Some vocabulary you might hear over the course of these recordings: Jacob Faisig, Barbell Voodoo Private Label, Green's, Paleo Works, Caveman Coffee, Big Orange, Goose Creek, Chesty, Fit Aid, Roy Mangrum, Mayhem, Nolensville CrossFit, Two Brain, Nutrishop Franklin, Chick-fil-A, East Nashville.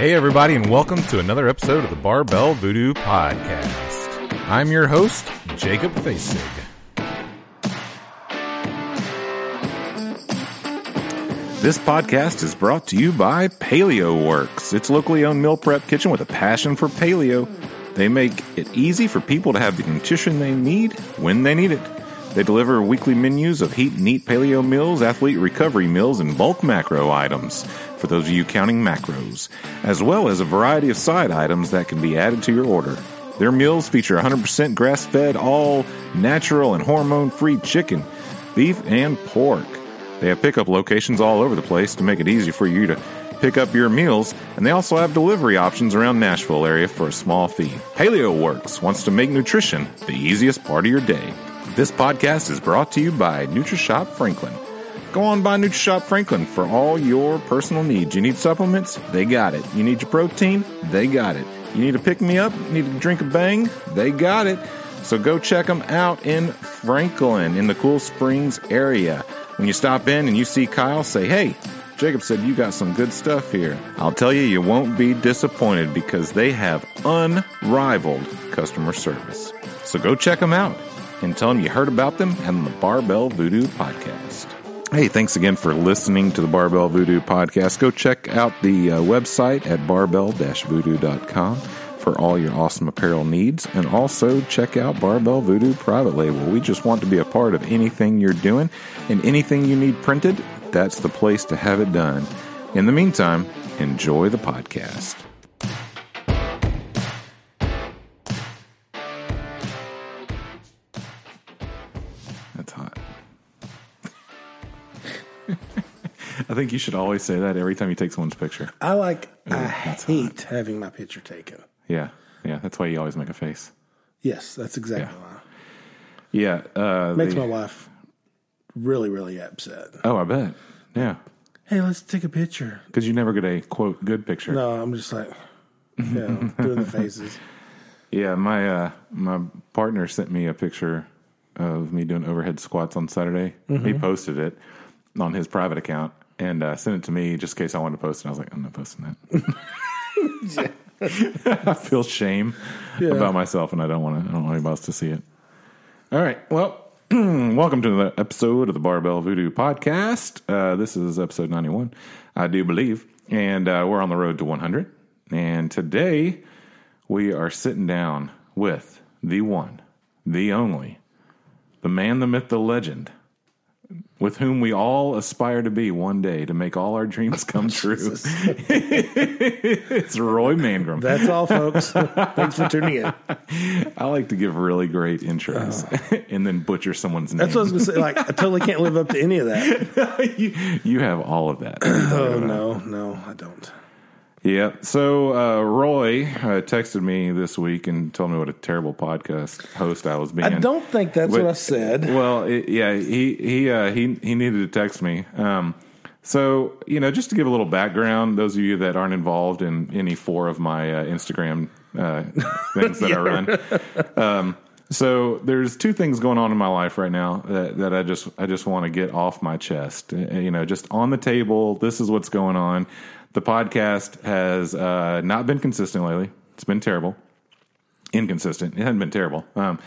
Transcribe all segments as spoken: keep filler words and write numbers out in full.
Hey everybody, and welcome to another episode of the Barbell Voodoo Podcast. I'm your host, Jacob Faisig. This podcast is brought to you by Paleo Works. It's a locally owned meal prep kitchen with a passion for paleo. They make it easy for people to have the nutrition they need when they need it. They deliver weekly menus of heat and eat paleo meals, athlete recovery meals, and bulk macro items, for those of you counting macros, as well as a variety of side items that can be added to your order. Their meals feature one hundred percent grass-fed, all-natural and hormone-free chicken, beef, and pork. They have pickup locations all over the place to make it easy for you to pick up your meals, and they also have delivery options around Nashville area for a small fee. Paleo Works wants to make nutrition the easiest part of your day. This podcast is brought to you by Nutrishop Franklin. Go on by Nutrishop Franklin for all your personal needs. You need supplements? They got it. You need your protein? They got it. You need a pick-me-up? Need a drink of bang? They got it. So go check them out in Franklin, in the Cool Springs area. When you stop in and you see Kyle, say, hey, Jacob said you got some good stuff here. I'll tell you, you won't be disappointed because they have unrivaled customer service. So go check them out and tell them you heard about them and the Barbell Voodoo Podcast. Hey, thanks again for listening to the Barbell Voodoo Podcast. Go check out the uh, website at barbell voodoo dot com for all your awesome apparel needs. And also check out Barbell Voodoo Private Label. We just want to be a part of anything you're doing, and anything you need printed, that's the place to have it done. In the meantime, enjoy the podcast. I think you should always say that every time you take someone's picture. I like, Ooh, I hate hot. having my picture taken. Yeah. Yeah. That's why you always make a face. Yes. That's exactly yeah. why. Yeah. Uh, Makes the, my wife really, really upset. Oh, I bet. Yeah. Hey, let's take a picture. Because you never get a, quote, good picture. No, I'm just like, you know, doing the faces. Yeah. My, uh, my partner sent me a picture of me doing overhead squats on Saturday. Mm-hmm. He posted it on his private account. And uh, sent it to me just in case I wanted to post it. I was like, I'm not posting that. I feel shame yeah. about myself, and I don't want to. I don't want anybody else to see it. All right. Well, welcome to another episode of the Barbell Voodoo Podcast. Uh, this is episode ninety-one, I do believe, and uh, we're on the road to one hundred. And today we are sitting down with the one, the only, the man, the myth, the legend, with whom we all aspire to be one day to make all our dreams come true. It's Roy Mangrum. That's all, folks. Thanks for tuning in. I like to give really great intros uh, and then butcher someone's name. That's what I was going to say. Like, I totally can't live up to any of that. you, you have all of that. Oh, no, no, I don't. Yeah. So uh, Roy uh, texted me this week and told me what a terrible podcast host I was being. I don't think that's but, what I said. Well, it, yeah, he he uh, he he needed to text me. Um, so you know, just to give a little background, those of you that aren't involved in any four of my uh, Instagram uh, things that yeah. I run. Um, so there's two things going on in my life right now that, that I just I just want to get off my chest. You know, just on the table. This is what's going on. The podcast has uh, not been consistent lately. It's been terrible. Inconsistent. It hadn't been terrible. Um,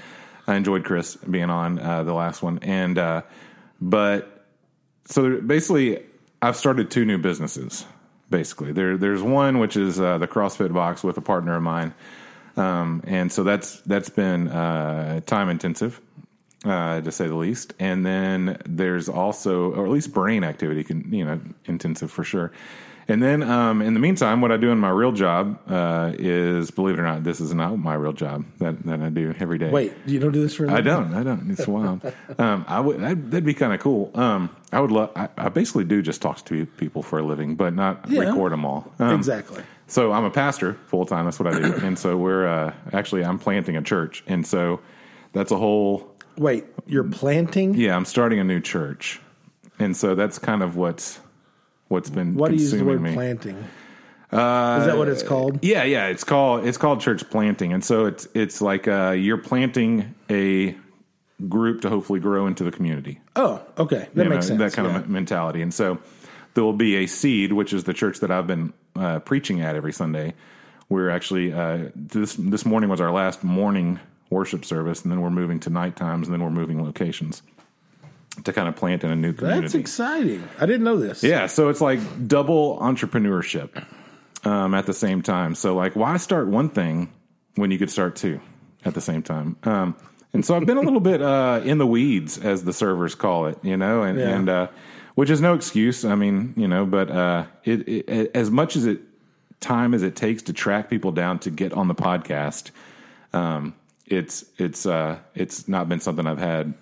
I enjoyed Chris being on uh, the last one. And, uh, but, so basically, I've started two new businesses, basically. There, there's one, which is uh, the CrossFit box with a partner of mine. Um, and so that's that's been uh, time-intensive, uh, to say the least. And then there's also, or at least brain activity, can you know, intensive for sure. And then, um, in the meantime, what I do in my real job uh, is, believe it or not, this is not my real job that, that I do every day. Wait, you don't do this for a living? I don't. I don't. It's wild. um, I would. I'd, that'd be kind of cool. Um, I would love. I, I basically do just talk to people for a living, but not yeah, record them all. Um, exactly. So I'm a pastor full time. That's what I do. And so we're uh, actually I'm planting a church, and so that's a whole. Wait, you're planting? Yeah, I'm starting a new church, and so that's kind of what's. What's been what consuming do you use the word planting? Uh, Is that what it's called? Yeah, yeah. It's called it's called church planting, and so it's it's like uh, you're planting a group to hopefully grow into the community. Oh, okay, that you makes know, sense. That kind yeah. of mentality, and so there will be a seed, which is the church that I've been uh, preaching at every Sunday. We're actually, uh, this this morning was our last morning worship service, and then we're moving to night times, and then we're moving locations to kind of plant in a new community. That's exciting. I didn't know this. Yeah, so it's like double entrepreneurship um, at the same time. So like, why start one thing when you could start two at the same time? Um, and so I've been a little bit uh, in the weeds, as the servers call it, you know, and, yeah. and uh, which is no excuse. I mean, you know, but uh, it, it as much as it time as it takes to track people down to get on the podcast, um, it's it's uh, it's not been something I've had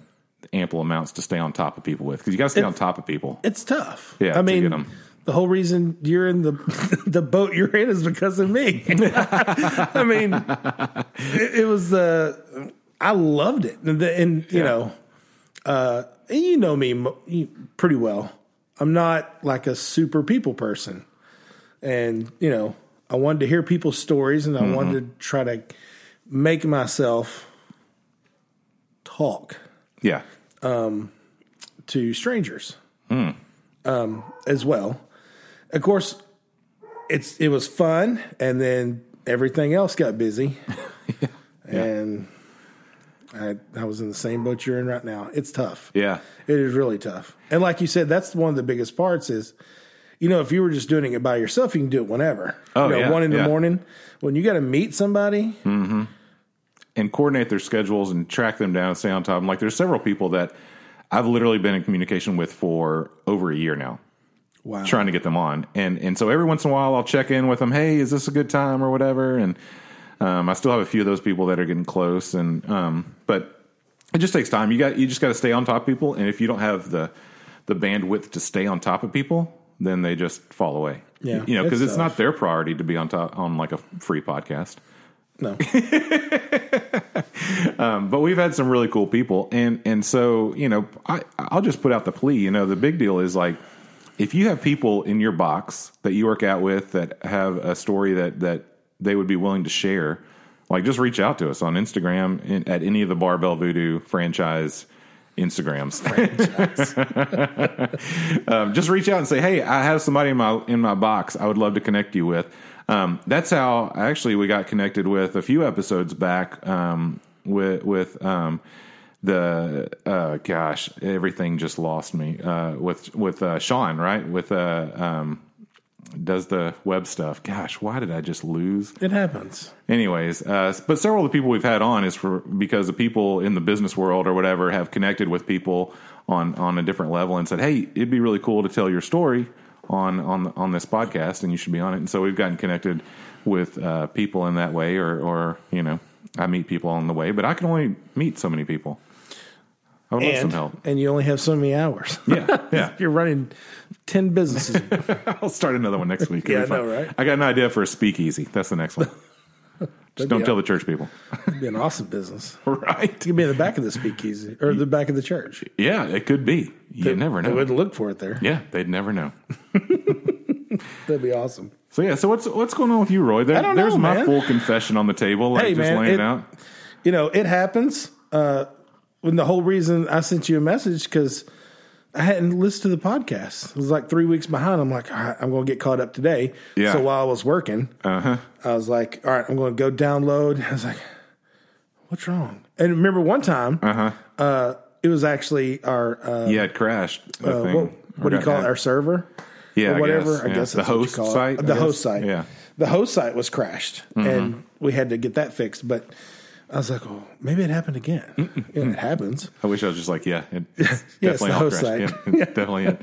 ample amounts to stay on top of people with, because you got to stay it, on top of people. It's tough. Yeah, I mean, get them. The whole reason you're in the the boat you're in is because of me. I mean, it, it was. Uh, I loved it, and, and you yeah. know, uh, and you know me pretty well. I'm not like a super people person, and you know, I wanted to hear people's stories, and I mm-hmm. wanted to try to make myself talk. Yeah. Um, to strangers, mm. um, as well. Of course, it's it was fun, and then everything else got busy, yeah. and I I was in the same boat you're in right now. It's tough. Yeah, it is really tough. And like you said, that's one of the biggest parts is, you know, if you were just doing it by yourself, you can do it whenever. Oh, you know, yeah, one in yeah. the morning when you got to meet somebody. Mm-hmm. And coordinate their schedules and track them down and stay on top. I'm like, there's several people that I've literally been in communication with for over a year now. Wow. Trying to get them on. And and so every once in a while I'll check in with them. Hey, is this a good time or whatever? And um, I still have a few of those people that are getting close. And um, but it just takes time. You got you just got to stay on top of people. And if you don't have the the bandwidth to stay on top of people, then they just fall away. Yeah, you know, because it's, it's not their priority to be on top on like a free podcast. No. um, but we've had some really cool people. And, and so, you know, I, I'll just put out the plea. You know, the big deal is like, if you have people in your box that you work out with that have a story that, that they would be willing to share, like just reach out to us on Instagram in, at any of the Barbell Voodoo franchise Instagrams. Franchise. um, just reach out and say, hey, I have somebody in my, in my box I would love to connect you with. Um, that's how actually we got connected with a few episodes back, um, with, with, um, the, uh, gosh, everything just lost me, uh, with, with, uh, Sean, right. With, uh, um, does the web stuff. Gosh, why did I just lose? It happens. Anyways. Uh, but several of the people we've had on is for, because the people in the business world or whatever have connected with people on, on a different level and said, hey, it'd be really cool to tell your story on, on, on this podcast and you should be on it. And so we've gotten connected with, uh, people in that way or, or, you know, I meet people on the way, but I can only meet so many people. I would and, love some help. And you only have so many hours. Yeah. Yeah. You're running ten businesses. I'll start another one next week. Yeah, I know, right? I got an idea for a speakeasy. That's the next one. Just don't tell a, the church people. It'd be an awesome business. Right. It could be in the back of the speakeasy or the back of the church. Yeah, it could be. You they, never know. They wouldn't look for it there. Yeah, they'd never know. That'd be awesome. So, yeah, so what's what's going on with you, Roy? There, I don't know, there's man. my full confession on the table. Like, hey, just man, laying it out. You know, it happens. Uh, when the whole reason I sent you a message, because I hadn't listened to the podcast. It was like three weeks behind. I'm like, all right, I'm going to get caught up today. Yeah. So while I was working, uh-huh. I was like, all right, I'm going to go download. I was like, what's wrong? And remember one time, uh-huh. uh, it was actually our... Uh, yeah, it crashed. Uh, what what do you call it? Our server? Yeah, or whatever. I guess, I guess yeah. that's the host what you call site. It. The host site. Yeah. The host site was crashed, mm-hmm. and we had to get that fixed, but... I was like, oh, maybe it happened again. Mm-mm. And it happens. I wish I was just like, yeah, it yeah, definitely all crashed. Yeah, it's yeah. definitely it.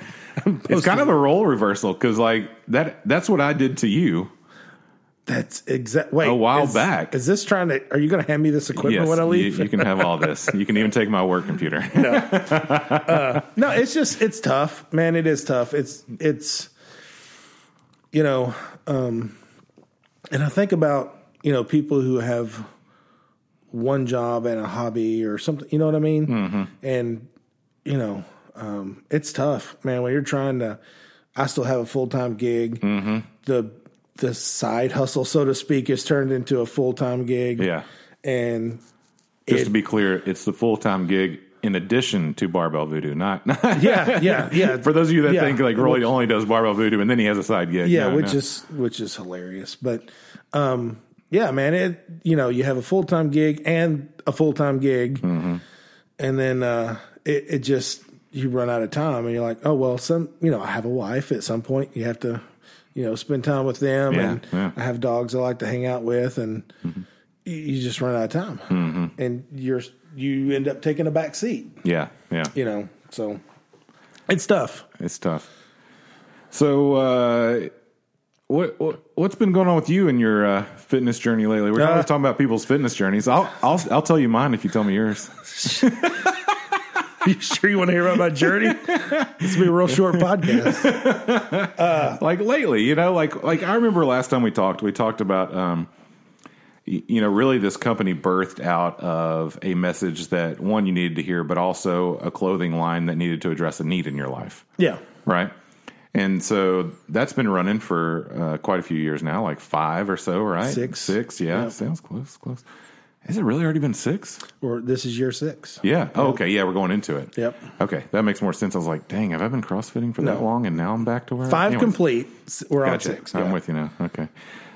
It's kind of a role reversal because, like that, that's what I did to you. That's exact. Wait, a while is, back. Is this trying to? Are you going to hand me this equipment yes, when I leave? You, you can have all this. You can even take my work computer. No, uh, no, it's just it's tough, man. It is tough. It's it's, you know, um, and I think about you know people who have one job and a hobby or something, you know what I mean? Mm-hmm. And, you know, um, it's tough, man, when you're trying to, I still have a full-time gig. Mm-hmm. The, the side hustle, so to speak, is turned into a full-time gig. Yeah. And just it, to be clear, it's the full-time gig in addition to Barbell Voodoo, not... yeah, yeah, yeah. For those of you that yeah. think like Roy which, only does Barbell Voodoo and then he has a side gig. Yeah, no, which no. is which is hilarious. But um, yeah, man, it you know, you have a full-time gig and a full-time gig. Mm-hmm. And then uh, it, it just, you run out of time and you're like, oh, well, some, you know, I have a wife at some point. You have to, you know, spend time with them. Yeah, and yeah. I have dogs I like to hang out with. And mm-hmm. you just run out of time. Mm-hmm. And you're... you end up taking a back seat. Yeah, yeah. You know, so it's tough. It's tough. So uh, what, what, what's been going on with you and your uh, fitness journey lately? We're uh, always talking about people's fitness journeys. I'll, I'll, I'll tell you mine if you tell me yours. You sure you want to hear about my journey? This will be a real short podcast. Uh, like lately, you know, like, like I remember last time we talked, we talked about, um, you know, really this company birthed out of a message that, one, you needed to hear, but also a clothing line that needed to address a need in your life. Yeah. Right? And so that's been running for uh, quite a few years now, like five or so, right? Six. Six, yeah. Yep. Sounds close, close. Has it really already been six? Or this is year six. Yeah. Oh, okay. Yeah, we're going into it. Yep. Okay. That makes more sense. I was like, dang, have I been CrossFitting for no. that long and now I'm back to where? Five Anyways, complete. We're gotcha. on six. I'm yeah. with you now. Okay.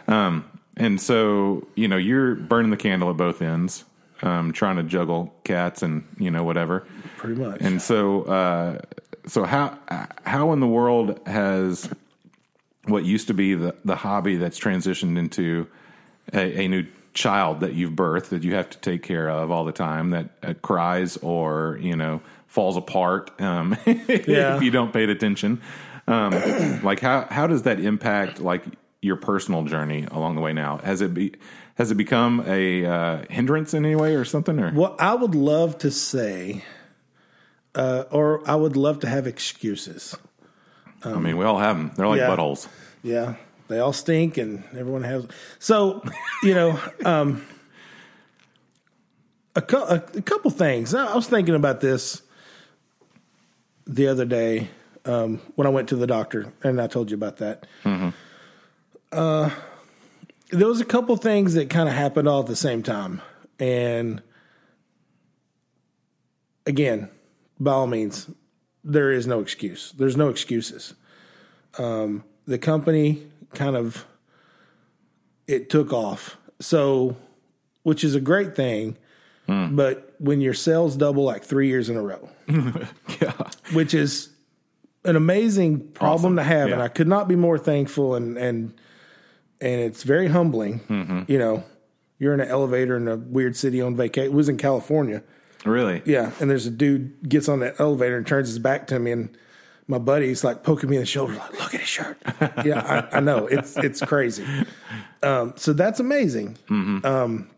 Um, And so, you know, you're burning the candle at both ends, um, trying to juggle cats and, you know, whatever. Pretty much. And so, uh, so how how in the world has what used to be the, the hobby that's transitioned into a, a new child that you've birthed that you have to take care of all the time that uh, cries or, you know, falls apart um, yeah. if you don't pay it attention? Um, like, how, how does that impact, like, your personal journey along the way now? Has it be, has it become a uh, hindrance in any way or something? Or? Well, I would love to say, uh, or I would love to have excuses. Um, I mean, we all have them. They're like yeah, buttholes. Yeah. They all stink and everyone has. So, you know, um, a, co- a, a couple things. I was thinking about this the other day um, when I went to the doctor and I told you about that. Mm-hmm. Uh, there was a couple things that kind of happened all at the same time. And again, by all means, there is no excuse. There's no excuses. Um, the company kind of, it took off. So, which is a great thing, mm. but when your sales double like three years in a row, yeah. which is an amazing problem awesome. to have. Yeah. And I could not be more thankful and, and, And it's very humbling. Mm-hmm. You know, you're in an elevator in a weird city on vacation. It was in California. Really? Yeah. And there's a dude gets on that elevator and turns his back to me. And my buddy's like poking me in the shoulder, like, look at his shirt. yeah, I, I know. It's it's crazy. Um, so that's amazing. Mm-hmm. Um,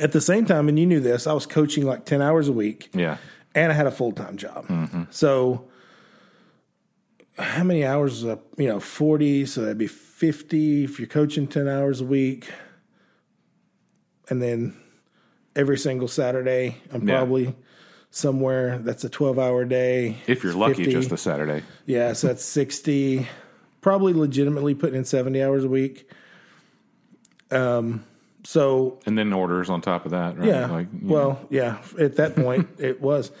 at the same time, and you knew this, I was coaching like ten hours a week. Yeah. And I had a full-time job. Mm-hmm. So how many hours? Uh, you know, forty. So that'd be fifty if you're coaching ten hours a week, and then every single Saturday I'm yeah. probably somewhere. That's a twelve hour day if you're lucky. Just a Saturday. Yeah, so that's sixty. Probably legitimately putting in seventy hours a week. Um so and then orders on top of that, right? Yeah, like, well know. yeah at that point it was.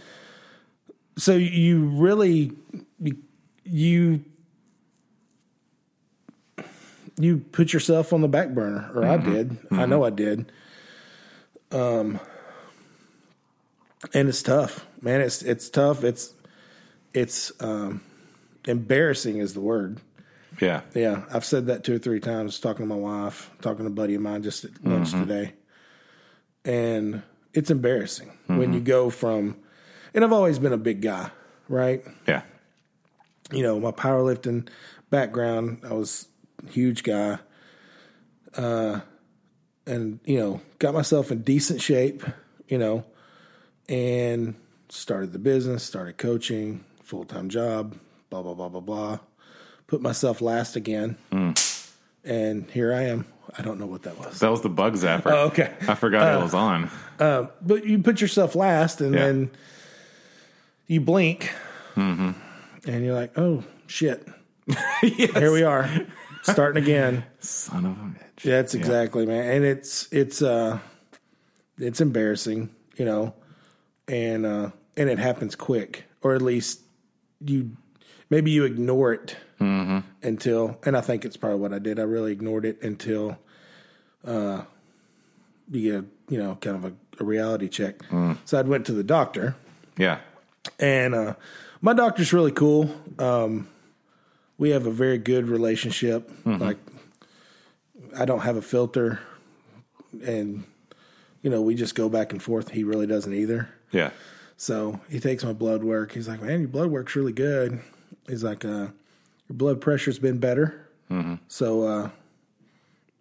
So you really you You put yourself on the back burner, or mm-hmm. I did. Mm-hmm. I know I did. Um, and it's tough, man. It's it's tough. It's it's um, embarrassing is the word. Yeah, yeah. I've said that two or three times. Talking to my wife, talking to a buddy of mine just at lunch mm-hmm. today, and it's embarrassing mm-hmm. when you go from. And I've always been a big guy, right? Yeah. You know, my powerlifting background, I was. Huge guy, uh, and you know, got myself in decent shape, you know, and started the business, started coaching, full time job, blah blah blah blah blah. Put myself last again, mm. and here I am. I don't know what that was. That was the bug zapper. Oh, okay, I forgot uh, it was on. Uh, but you put yourself last, and yeah. then you blink, mm-hmm. and you're like, "Oh shit, yes. here we are." Starting again. Son of a bitch. That's exactly, yeah. man. And it's, it's, uh, it's embarrassing, you know, and, uh, and it happens quick, or at least you maybe you ignore it mm-hmm. until, and I think it's probably what I did. I really ignored it until uh, you get, you know, kind of a, a reality check. Mm. So I went to the doctor. Yeah. And uh, my doctor's really cool. Um, we have a very good relationship. Mm-hmm. Like, I don't have a filter, and, you know, we just go back and forth. He really doesn't either. Yeah. So he takes my blood work. He's like, man, your blood work's really good. He's like, uh, your blood pressure's been better. Mm-hmm. So uh,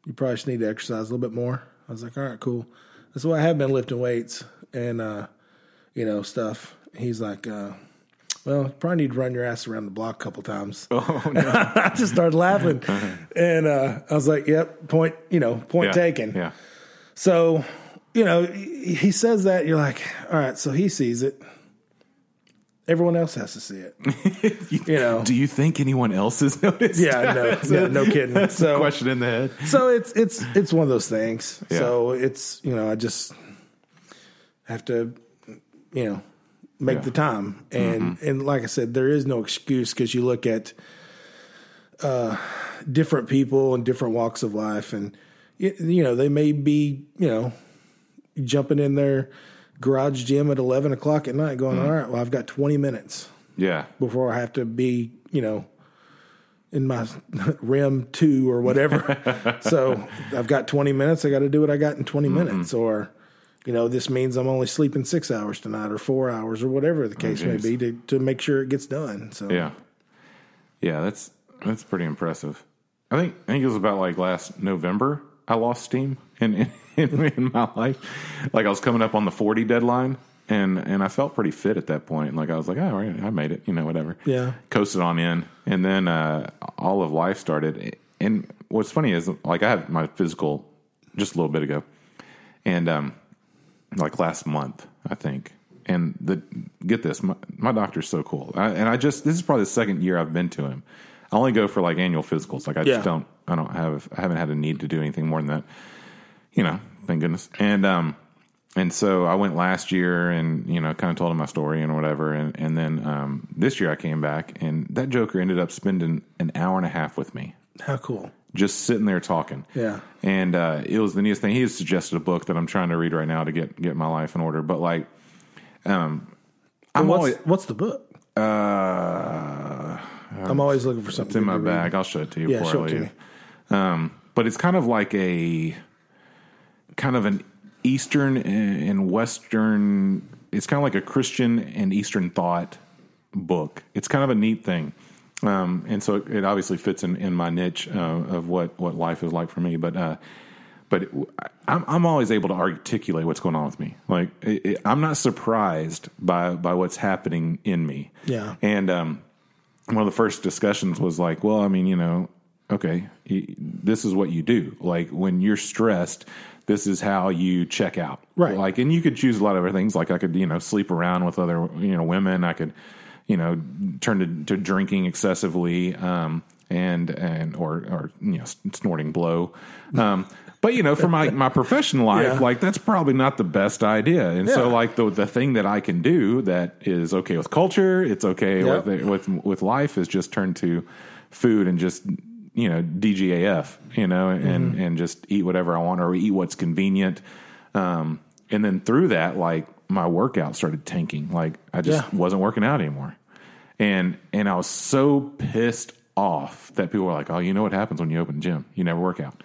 you probably just need to exercise a little bit more. I was like, all right, cool. That's why I have been lifting weights and, uh, you know, stuff. He's like, uh, well, you probably need to run your ass around the block a couple times. Oh, no. I just started laughing. And uh, I was like, yep, point, you know, point yeah. taken. Yeah. So, you know, he says that, you're like, all right, so he sees it. Everyone else has to see it. you, you know. Do you think anyone else has noticed? Yeah, no, yeah, no kidding. That's so, a question in the head. So it's it's it's one of those things. Yeah. So it's, you know, I just have to, you know, make yeah. the time. And mm-hmm. and like I said, there is no excuse, because you look at uh, different people in different walks of life, and, you, you know, they may be, you know, jumping in their garage gym at eleven o'clock at night going, mm-hmm. all right, well, I've got twenty minutes yeah. before I have to be, you know, in my R E M two or whatever. So I've got twenty minutes. I got to do what I got in twenty mm-hmm. minutes, or, you know, this means I'm only sleeping six hours tonight, or four hours, or whatever the case oh, may be, to, to make sure it gets done. So yeah, yeah, that's that's pretty impressive. I think I think it was about like last November I lost steam in in, in my life. Like, I was coming up on the forty deadline, and and I felt pretty fit at that point. Like, I was like, oh, all right, I made it, you know, whatever. Yeah, coasted on in, and then uh, all of life started. And what's funny is, like, I had my physical just a little bit ago, and um. like last month, I think. And the get this, my, my doctor's so cool. I, and I just, this is probably the second year I've been to him. I only go for like annual physicals. Like I yeah. just don't, I don't have, I haven't had a need to do anything more than that, you know, thank goodness. And, um, and so I went last year and, you know, kind of told him my story and whatever. And, and then, um, this year I came back, and that joker ended up spending an hour and a half with me. How cool. Just sitting there talking. Yeah. And uh, it was the neatest thing. He had suggested a book that I'm trying to read right now to get, get my life in order. But, like, um, I'm what's, always... What's the book? Uh, I'm, I'm always looking for something. It's in my bag. Read. I'll show it to you yeah, before show I leave. It to me. Um, but it's kind of like a... Kind of an Eastern and Western... It's kind of like a Christian and Eastern thought book. It's kind of a neat thing. Um, and so it obviously fits in, in my niche uh, of what, what life is like for me. But uh, but it, I'm, I'm always able to articulate what's going on with me. Like it, it, I'm not surprised by by what's happening in me. Yeah. And um, one of the first discussions was like, well, I mean, you know, okay, you, this is what you do. Like when you're stressed, this is how you check out. Right. Like, and you could choose a lot of other things. Like I could, you know, sleep around with other, you know, women. I could. You know, turn to, to drinking excessively, um, and and or or you know, snorting blow. Um, but you know, for my, my professional life, yeah. like that's probably not the best idea. And yeah. so, like the the thing that I can do that is okay with culture, it's okay yep. with with with life, is just turn to food and just you know D G A F, you know, and mm-hmm. and just eat whatever I want, or eat what's convenient. Um, and then through that, like my workout started tanking. Like I just yeah. wasn't working out anymore. And and I was so pissed off that people were like, oh, you know what happens when you open a gym? You never work out.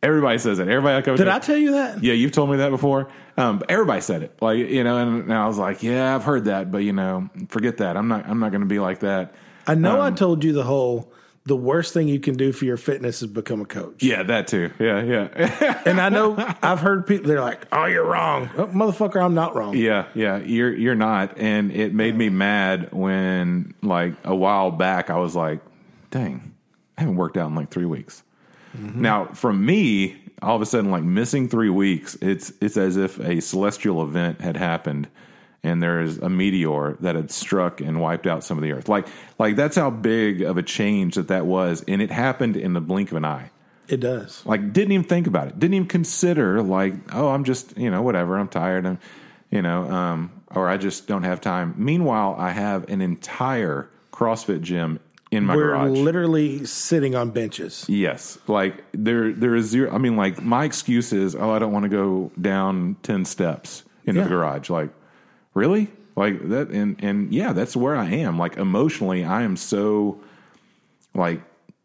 Everybody says that. Everybody I go Did to, I tell you that? Yeah, you've told me that before. Um, but everybody said it. Like, you know, and, and I was like, yeah, I've heard that, but you know, forget that. I'm not I'm not gonna be like that. I know um, I told you the whole the worst thing you can do for your fitness is become a coach. Yeah, that too. Yeah, yeah. And I know I've heard people, they're like, oh, you're wrong. Oh, motherfucker, I'm not wrong. Yeah, yeah, you're you're not. And it made me mad when, like, a while back, I was like, dang, I haven't worked out in, like, three weeks. Mm-hmm. Now, for me, all of a sudden, like, missing three weeks, it's it's as if a celestial event had happened, and there is a meteor that had struck and wiped out some of the earth. Like, like that's how big of a change that that was. And it happened in the blink of an eye. It does. Like, didn't even think about it. Didn't even consider, like, oh, I'm just, you know, whatever. I'm tired. I'm, you know, um, or I just don't have time. Meanwhile, I have an entire CrossFit gym in my We're garage. We're literally sitting on benches. Yes. Like, there, there is zero... I mean, like, my excuse is, oh, I don't want to go down ten steps into yeah. the garage. Like, really? Like, that... And, and, yeah, that's where I am. Like, emotionally, I am so, like,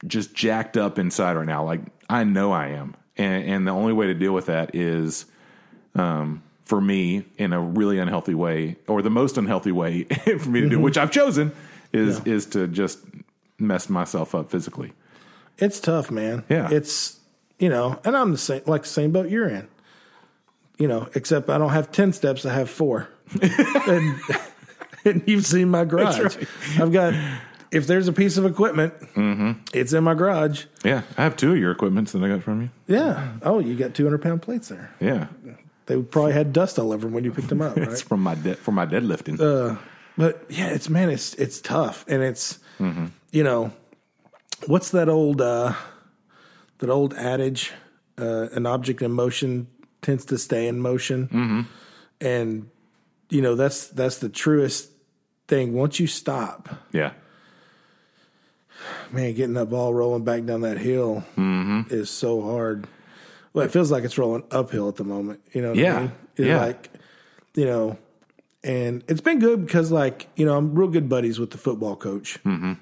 just jacked up inside right now. Like, I know I am. And, and the only way to deal with that is... Um, for me, in a really unhealthy way, or the most unhealthy way for me to do, which I've chosen, is yeah. is to just mess myself up physically. It's tough, man. Yeah, it's you know, and I'm the same, like the same boat you're in. You know, except I don't have ten steps; I have four. and, and you've seen my garage. That's right. I've got. If there's a piece of equipment, mm-hmm. it's in my garage. Yeah, I have two of your equipments that I got from you. Yeah. Oh, you got two hundred pound plates there. Yeah. They probably had dust all over them when you picked them up. Right? It's from my de- from my deadlifting. Uh, but yeah, it's man, it's it's tough, and it's mm-hmm. you know, what's that old uh, that old adage? Uh, an object in motion tends to stay in motion, mm-hmm. and you know that's that's the truest thing. Once you stop, yeah, man, getting that ball rolling back down that hill mm-hmm. is so hard. Well, it feels like it's rolling uphill at the moment. You know what yeah, I mean? It's yeah. like, you know, and it's been good because, like, you know, I'm real good buddies with the football coach. Mm-hmm.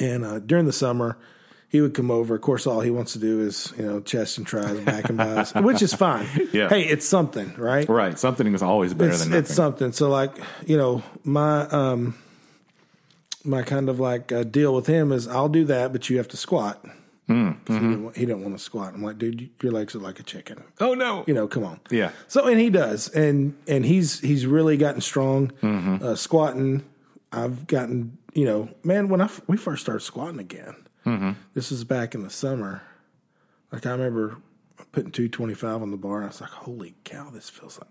And uh, during the summer, he would come over. Of course, all he wants to do is, you know, chest and tries and back and buys, which is fine. Yeah. Hey, it's something, right? Right. Something is always better it's, than nothing. It's something. So, like, you know, my um, my kind of, like, uh, deal with him is I'll do that, but you have to squat. Mm, mm-hmm. he, didn't want, he didn't want to squat. I'm like, dude, your legs are like a chicken. Oh no, you know, come on. Yeah. So and he does, and and he's he's really gotten strong mm-hmm. uh, squatting. I've gotten, you know, man, when I f- we first started squatting again, mm-hmm. this was back in the summer. Like I remember putting two twenty-five on the bar. I was like, holy cow, this feels like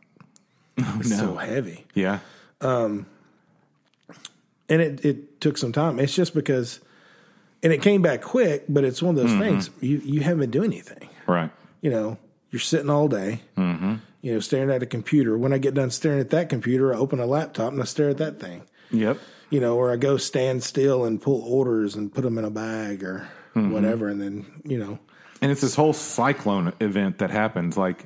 oh, it's no. so heavy. Yeah. Um, and it it took some time. It's just because. And it came back quick, but it's one of those mm-hmm. things you, you haven't been doing anything. Right. You know, you're sitting all day, mm-hmm. you know, staring at a computer. When I get done staring at that computer, I open a laptop and I stare at that thing. Yep. You know, or I go stand still and pull orders and put them in a bag or mm-hmm. whatever. And then, you know. And it's this whole cyclone event that happens. Like,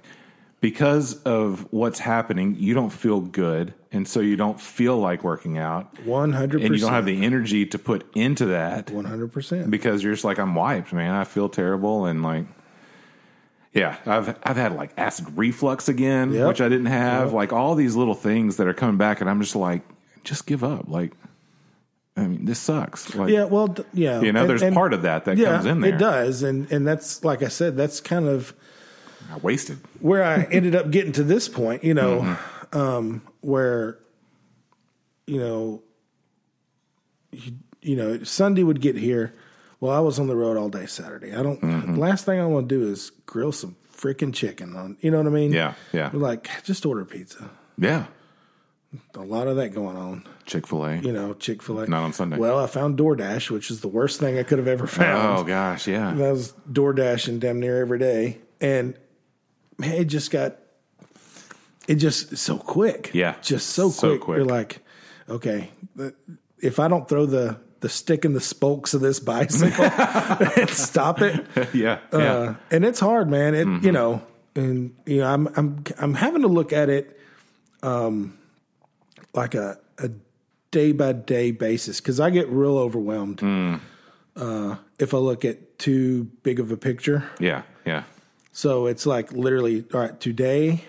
because of what's happening, you don't feel good. And so you don't feel like working out. one hundred percent. And you don't have the energy to put into that. one hundred percent. Because you're just like, I'm wiped, man. I feel terrible. And like, yeah, I've I've had like acid reflux again, yep. which I didn't have. Yep. Like all these little things that are coming back. And I'm just like, just give up. Like, I mean, this sucks. Like, yeah, well, yeah. You know, and, there's and, part of that that yeah, comes in there. It does. And, and that's, like I said, that's kind of. I wasted. Where I ended up getting to this point, you know. Mm-hmm. Um, Where, you know, you, you know, Sunday would get here. Well, I was on the road all day Saturday. I don't. Mm-hmm. Last thing I want to do is grill some freaking chicken on. You know what I mean? Yeah, yeah. We're like, just order pizza. Yeah. A lot of that going on. Chick-fil-A. You know, Chick-fil-A. Not on Sunday. Well, I found DoorDash, which is the worst thing I could have ever found. Oh gosh, yeah. And I was DoorDashing damn near every day, and man, it just got. It just so quick. Yeah. Just so, so quick. quick. You're like, okay, if I don't throw the, the stick in the spokes of this bicycle and stop it. Yeah. Uh, yeah. And it's hard, man. It, mm-hmm. you know, and you know, I'm, I'm, I'm having to look at it, um, like a, a day by day basis. Cause I get real overwhelmed. Mm. Uh, if I look at too big of a picture. Yeah. Yeah. So it's like literally, all right, today,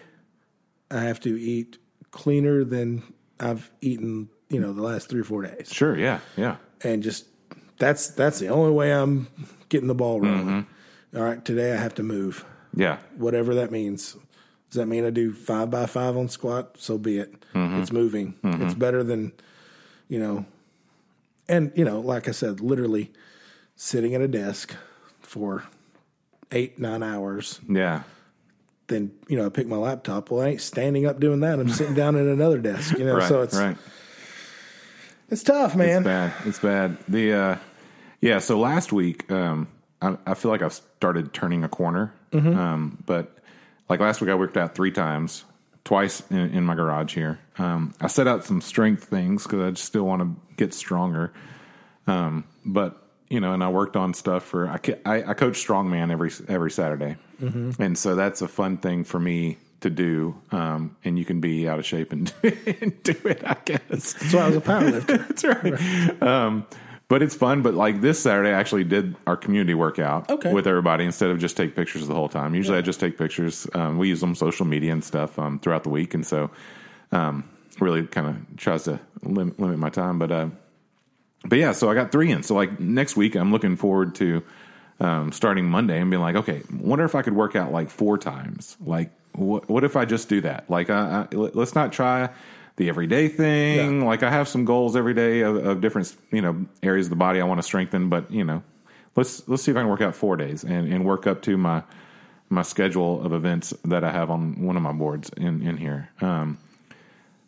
I have to eat cleaner than I've eaten, you know, the last three or four days. Sure, yeah, yeah. And just that's that's the only way I'm getting the ball rolling. Mm-hmm. All right, today I have to move. Yeah. Whatever that means. Does that mean I do five by five on squat? So be it. Mm-hmm. It's moving. Mm-hmm. It's better than, you know, and, you know, like I said, literally sitting at a desk for eight, nine hours. Yeah. Then, you know, I pick my laptop. Well, I ain't standing up doing that. I'm sitting down at another desk, you know, right, so it's, right. it's tough, man. It's bad. It's bad. The, uh, yeah. So last week, um, I, I feel like I've started turning a corner. Mm-hmm. Um, but like last week I worked out three times twice in, in my garage here. Um, I set out some strength things because I just still want to get stronger. Um, but you know, and I worked on stuff for, I, I, I coach strongman every, every Saturday. Mm-hmm. And so that's a fun thing for me to do. Um, and you can be out of shape and, and do it, I guess. That's why I was a powerlifter. That's right. right. Um, but it's fun. But like this Saturday, I actually did our community workout okay. with everybody instead of just take pictures the whole time. Usually yeah. I just take pictures. Um, we use them on social media and stuff, um, throughout the week. And so, um, really kind of tries to lim- limit my time, but, uh, But yeah, so I got three in. So like next week, I'm looking forward to um, starting Monday and being like, okay, wonder if I could work out like four times. Like, wh- what if I just do that? Like, I, I, let's not try the everyday thing. Yeah. Like, I have some goals every day of, of different, you know, areas of the body I want to strengthen. But you know, let's let's see if I can work out four days and, and work up to my my schedule of events that I have on one of my boards in in here. Um,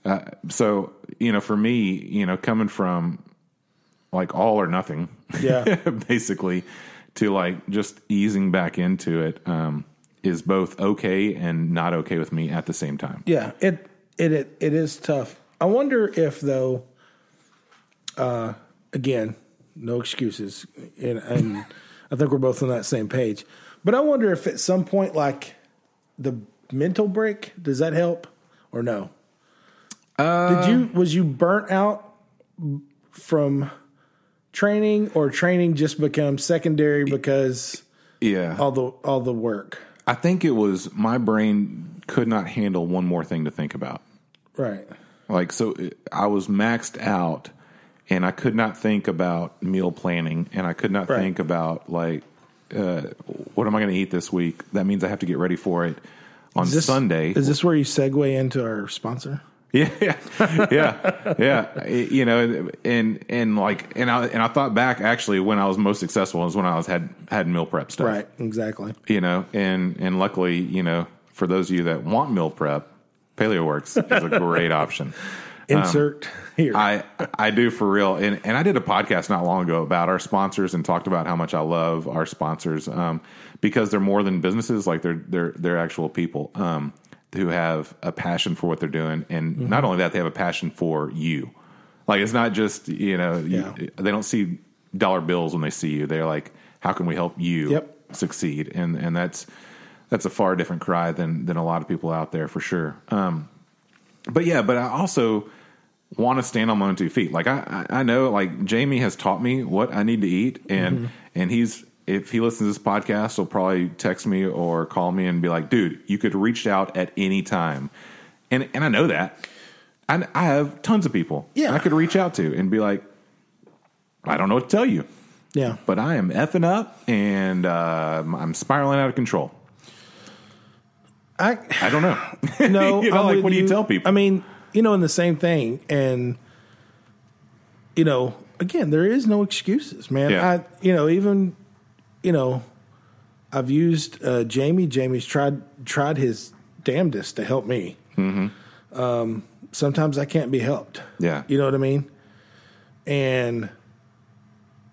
uh, so you know, for me, you know, coming from like all or nothing, yeah, basically, to like just easing back into it um, is both okay and not okay with me at the same time. Yeah, it it it, it is tough. I wonder if though, uh, again, no excuses, and, and I think we're both on that same page. But I wonder if at some point, like the mental break, does that help or no? Uh, Did you was you burnt out from training, or training just becomes secondary because yeah, all the all the work? I think it was my brain could not handle one more thing to think about. Right. Like, so it, I was maxed out and I could not think about meal planning, and I could not right. think about like, uh, what am I going to eat this week? That means I have to get ready for it on is this, Sunday. Is this where you segue into our sponsor? Yeah, yeah, yeah, yeah. You know, and and like, and I and I thought back actually when I was most successful was when I was had had meal prep stuff. Right, exactly. You know, and and luckily, you know, for those of you that want meal prep, Paleo Works is a great option. Insert um, here. I I do for real, and and I did a podcast not long ago about our sponsors and talked about how much I love our sponsors um, because they're more than businesses, like they're they're they're actual people. Um, who have a passion for what they're doing. And mm-hmm. not only that, they have a passion for you. Like, it's not just, you know, yeah. you, they don't see dollar bills when they see you. They're like, how can we help you yep. succeed? And, and that's, that's a far different cry than, than a lot of people out there for sure. Um, but yeah, but I also want to stand on my own two feet. Like I, I know like Jamie has taught me what I need to eat, and, mm-hmm. and he's, if he listens to this podcast, he'll probably text me or call me and be like, dude, you could reach out at any time. And and I know that. I, I have tons of people yeah. I could reach out to and be like, I don't know what to tell you. Yeah. But I am effing up, and uh, I'm spiraling out of control. I I don't know. No. You know, like, what do you, you tell people? I mean, you know, in the same thing. And, you know, again, there is no excuses, man. Yeah. I You know, even... You know, I've used uh, Jamie. Jamie's tried tried his damnedest to help me. Mm-hmm. Um, sometimes I can't be helped. Yeah, you know what I mean. And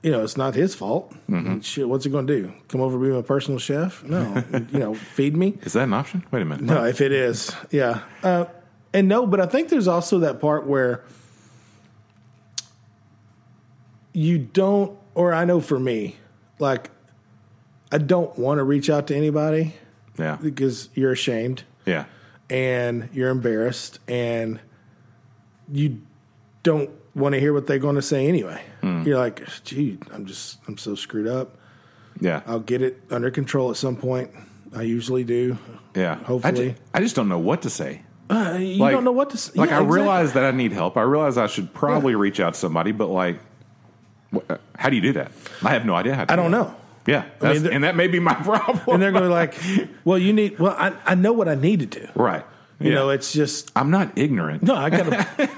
you know, it's not his fault. Mm-hmm. Shit, what's he going to do? Come over and be my personal chef? No, you know, feed me. Is that an option? Wait a minute. No, no if it is, yeah, uh, and no. But I think there's also that part where you don't, or I know for me, like. I don't want to reach out to anybody yeah. because you're ashamed yeah, and you're embarrassed, and you don't want to hear what they're going to say anyway. Mm. You're like, gee, I'm just, I'm so screwed up. Yeah. I'll get it under control at some point. I usually do. Yeah. Hopefully. I just, I just don't know what to say. Uh, you like, don't know what to say. Like, yeah, I exactly. realize that I need help. I realize I should probably yeah. reach out to somebody, but like, what, how do you do that? I have no idea how to I do don't that. know. Yeah, I mean, and that may be my problem. And they're going to be like, well, you need, well, I, I know what I need to do. Right. Yeah. You know, it's just. I'm not ignorant. No, I got to,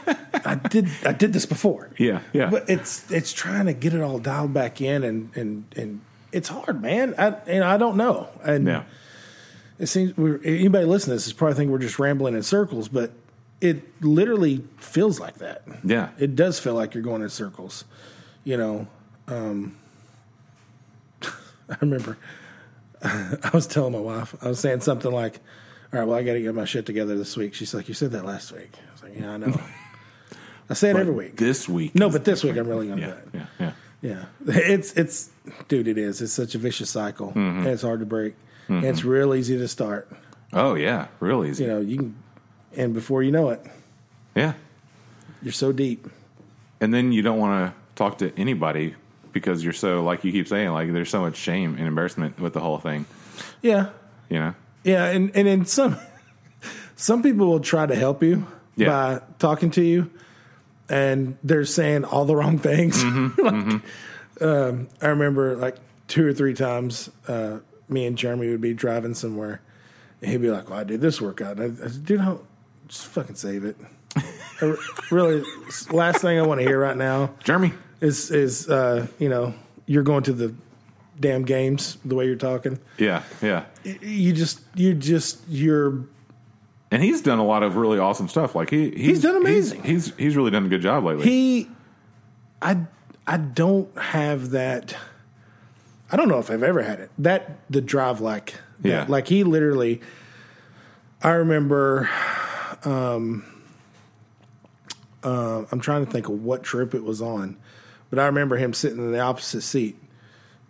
I did, I did this before. Yeah, yeah. But it's, it's trying to get it all dialed back in, and, and, and it's hard, man. I, and I don't know. And yeah. it seems, we're, anybody listening to this is probably thinking we're just rambling in circles, but it literally feels like that. Yeah. It does feel like you're going in circles, you know, um. I remember I was telling my wife, I was saying something like, all right, well, I got to get my shit together this week. She's like, you said that last week. I was like, yeah, I know. I say it but every week. This week. No, but this week I'm really going to do it. Yeah, yeah. Yeah, it's, it's, dude, it is. It's such a vicious cycle. Mm-hmm. And it's hard to break. Mm-hmm. And it's real easy to start. Oh, yeah, real easy. You know, you can, and before you know it. Yeah. You're so deep. And then you don't want to talk to anybody because you're so, like you keep saying, like there's so much shame and embarrassment with the whole thing. Yeah. You know? Yeah, and, and in some, some people will try to help you yeah. by talking to you. And they're saying all the wrong things. Mm-hmm, like, mm-hmm. Um, I remember like two or three times uh, me and Jeremy would be driving somewhere. And he'd be like, well, I did this workout. And I, I said, dude, I'll just fucking save it. I, really, last thing I want to hear right now, Jeremy, is, is uh, you know, you're going to the damn games the way you're talking. Yeah, yeah. You just, you just, you're... And he's done a lot of really awesome stuff. Like he, he's, he's done amazing. He's, he's he's really done a good job lately. He, I, I don't have that. I don't know if I've ever had it. That the drive like that, yeah. Like he literally. I remember, um, uh, I'm trying to think of what trip it was on, but I remember him sitting in the opposite seat,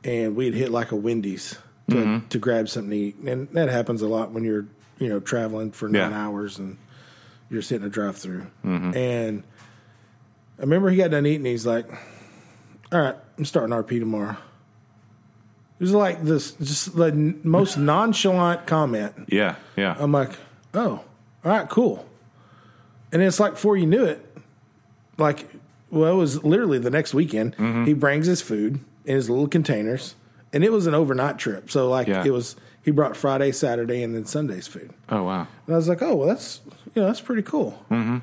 and we had hit like a Wendy's to mm-hmm. to grab something to eat, and that happens a lot when you're. You know, traveling for nine yeah. hours and you're sitting a drive-thru. Mm-hmm. And I remember he got done eating. He's like, all right, I'm starting R P tomorrow. It was like this, just the most nonchalant comment. Yeah, yeah. I'm like, oh, all right, cool. And it's like before you knew it, like, well, it was literally the next weekend. Mm-hmm. He brings his food in his little containers. And it was an overnight trip. So, like, yeah. it was... He brought Friday, Saturday, and then Sunday's food. Oh, wow. And I was like, oh, well, that's, you know, that's pretty cool. Mm-hmm.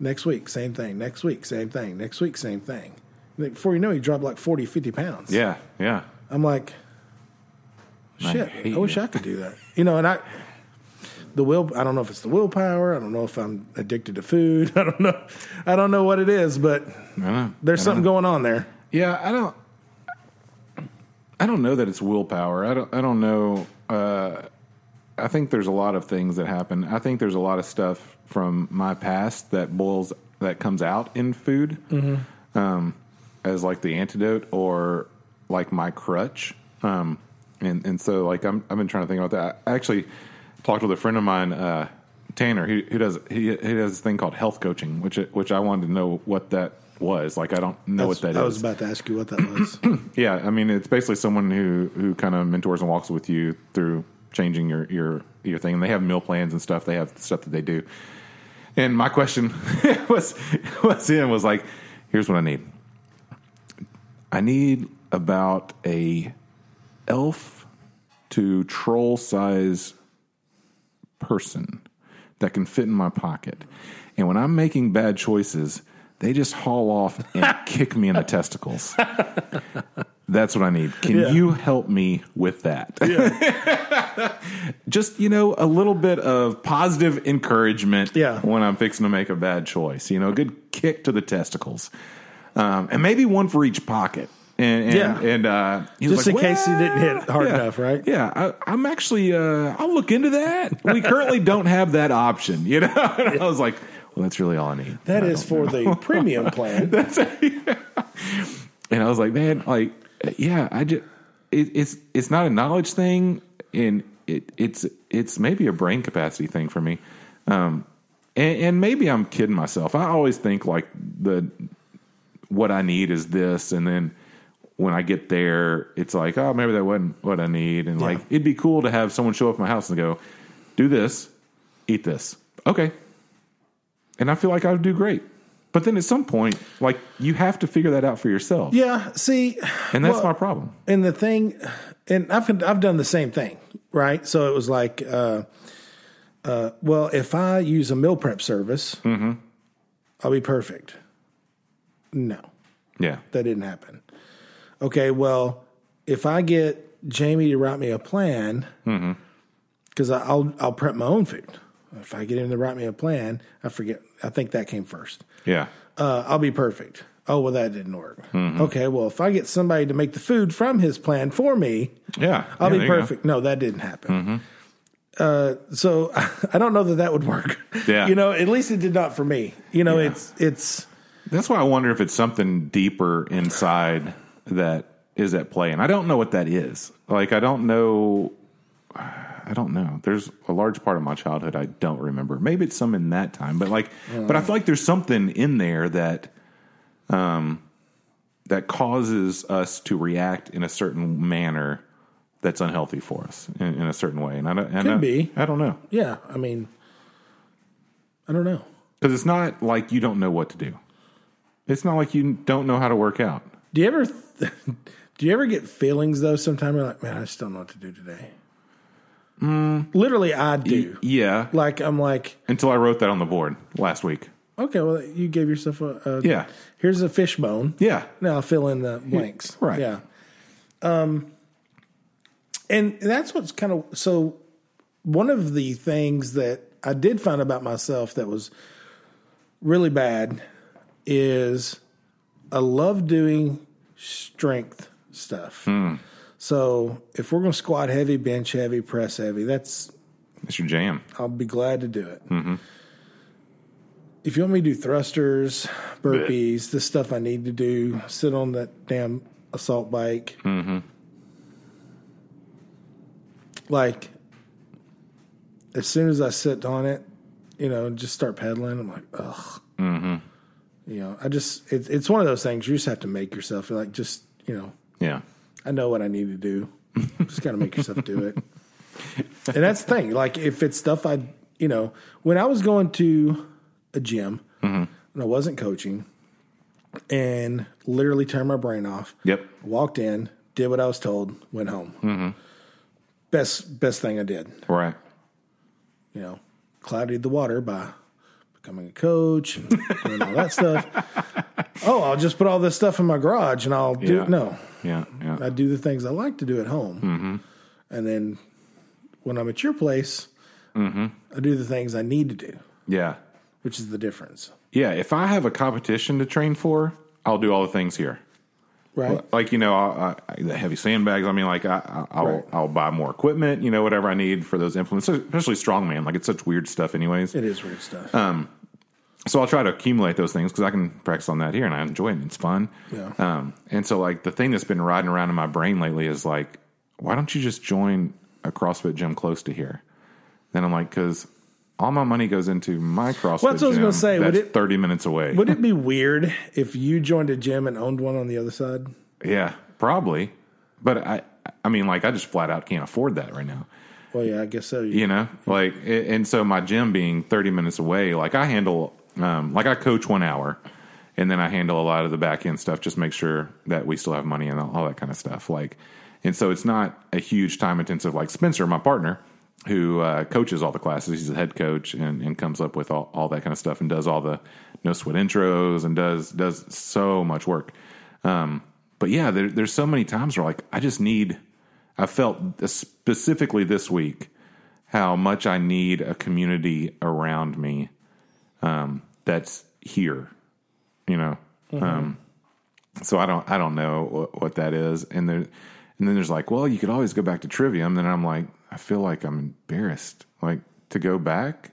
Next week, same thing. Next week, same thing. Next week, same thing. And before you know it, he dropped like forty, fifty pounds. Yeah, yeah. I'm like, shit, I, I wish you. I could do that. You know, and I, the will, I don't know if it's the willpower. I don't know if I'm addicted to food. I don't know. I don't know what it is, but there's something know. going on there. Yeah, I don't, I don't know that it's willpower. I don't, I don't know. Uh, I think there's a lot of things that happen. I think there's a lot of stuff from my past that boils that comes out in food mm-hmm. um, as like the antidote or like my crutch. Um, and and so like I'm I've been trying to think about that. I actually talked with a friend of mine, uh, Tanner, who, who does he, he does this thing called health coaching, which which I wanted to know what that was. Like I don't know That's, what that I is. I was about to ask you what that was. Yeah, I mean it's basically someone who, who kind of mentors and walks with you through changing your, your your thing. And they have meal plans and stuff. They have stuff that they do. And my question was was in was like, here's what I need. I need about a elf to troll size person that can fit in my pocket. And when I'm making bad choices, they just haul off and kick me in the testicles. That's what I need. Can yeah. you help me with that? Yeah. Just, you know, a little bit of positive encouragement yeah. when I'm fixing to make a bad choice. You know, a good kick to the testicles. Um, and maybe one for each pocket. And, and, yeah. and uh, he was just like, in well, case you didn't hit hard yeah, enough, right? Yeah, I, I'm actually, uh, I'll look into that. We currently don't have that option, you know? And yeah. I was like, well, that's really all I need. That is for know. the premium plan. That's a, yeah. And I was like, man, like, yeah, I just, it, it's it's not a knowledge thing, and it it's it's maybe a brain capacity thing for me, um, and, and maybe I'm kidding myself. I always think like the what I need is this, and then when I get there, it's like, oh, maybe that wasn't what I need, and yeah. like it'd be cool to have someone show up at my house and go, do this, eat this, okay. And I feel like I would do great. But then at some point, like, you have to figure that out for yourself. Yeah, see. And that's well, my problem. And the thing, and I've, I've done the same thing, right? So it was like, uh, uh, well, if I use a meal prep service, mm-hmm. I'll be perfect. No. Yeah. That didn't happen. Okay, well, if I get Jamie to write me a plan, because mm-hmm. I'll I'll prep my own food. If I get him to write me a plan, I forget. I think that came first. Yeah. Uh, I'll be perfect. Oh, well, that didn't work. Mm-hmm. Okay, well, if I get somebody to make the food from his plan for me, yeah, I'll yeah, be perfect. No, that didn't happen. Mm-hmm. Uh, so I don't know that that would work. Yeah. You know, at least it did not for me. You know, yeah. it's, it's. That's why I wonder if it's something deeper inside that is at play. And I don't know what that is. Like, I don't know. I don't know. There's a large part of my childhood I don't remember. Maybe it's some in that time, but like, mm. but I feel like there's something in there that, um, that causes us to react in a certain manner that's unhealthy for us in, in a certain way. And I don't, and Could I, be. I don't know. Yeah. I mean, I don't know. Because it's not like you don't know what to do. It's not like you don't know how to work out. Do you ever, th- do you ever get feelings though? Sometimes you're like, man, I just don't know what to do today. Mm, Literally, I do. Y- yeah. Like, I'm like. Until I wrote that on the board last week. Okay, well, you gave yourself a, a yeah. Here's a fishbone. Yeah. Now I'll fill in the blanks. Right. Yeah. Um, and that's what's kind of so. One of the things that I did find about myself that was really bad is I love doing strength stuff. Mm. So if we're going to squat heavy, bench heavy, press heavy, that's that's your jam. I'll be glad to do it. Mm-hmm. If you want me to do thrusters, burpees, this stuff I need to do, sit on that damn assault bike. Mm-hmm. Like, as soon as I sit on it, you know, just start pedaling, I'm like, ugh. Mm-hmm. You know, I just, it, it's one of those things you just have to make yourself, like, just, you know. Yeah. I know what I need to do. Just got to make yourself do it. And that's the thing. Like, if it's stuff I, you know, when I was going to a gym, mm-hmm. and I wasn't coaching, and literally turned my brain off. Yep. Walked in, did what I was told, went home. Mm-hmm. Best best thing I did. Right. You know, clouded the water by becoming a coach and doing all that stuff. Oh, I'll just put all this stuff in my garage and I'll do yeah. it. No. Yeah, yeah. I do the things I like to do at home. Mm-hmm. And then when I'm at your place, mm-hmm. I do the things I need to do. Yeah. Which is the difference. Yeah, if I have a competition to train for, I'll do all the things here. Right. Like, you know, I, I, the heavy sandbags, I mean, like, I, I'll right. I'll buy more equipment, you know, whatever I need for those implements, especially strongman. Like, it's such weird stuff anyways. It is weird stuff. Um, so I'll try to accumulate those things because I can practice on that here, and I enjoy it, and it's fun. Yeah. Um, and so, like, the thing that's been riding around in my brain lately is, like, why don't you just join a CrossFit gym close to here? Then I'm like, because... all my money goes into my CrossFit well, that's what gym. I was going to say. That's it, thirty minutes away. Would it be weird if you joined a gym and owned one on the other side? Yeah, probably. But I, I mean, like, I just flat out can't afford that right now. Well, yeah, I guess so. You, you know, yeah. like, and so my gym being thirty minutes away, like I handle, um, like I coach one hour, and then I handle a lot of the back end stuff. Just make sure that we still have money and all that kind of stuff. Like, and so it's not a huge time intensive. Like Spencer, my partner, who uh, coaches all the classes. He's the head coach and, and comes up with all, all that kind of stuff and does all the no-sweat intros and does does so much work. Um, but, yeah, there, there's so many times where, like, I just need – I felt specifically this week how much I need a community around me um, that's here, you know. Mm-hmm. Um, so I don't I don't know what, what that is. And there, and then there's like, well, you could always go back to Trivium. And then I'm like – I feel like I'm embarrassed, like, to go back,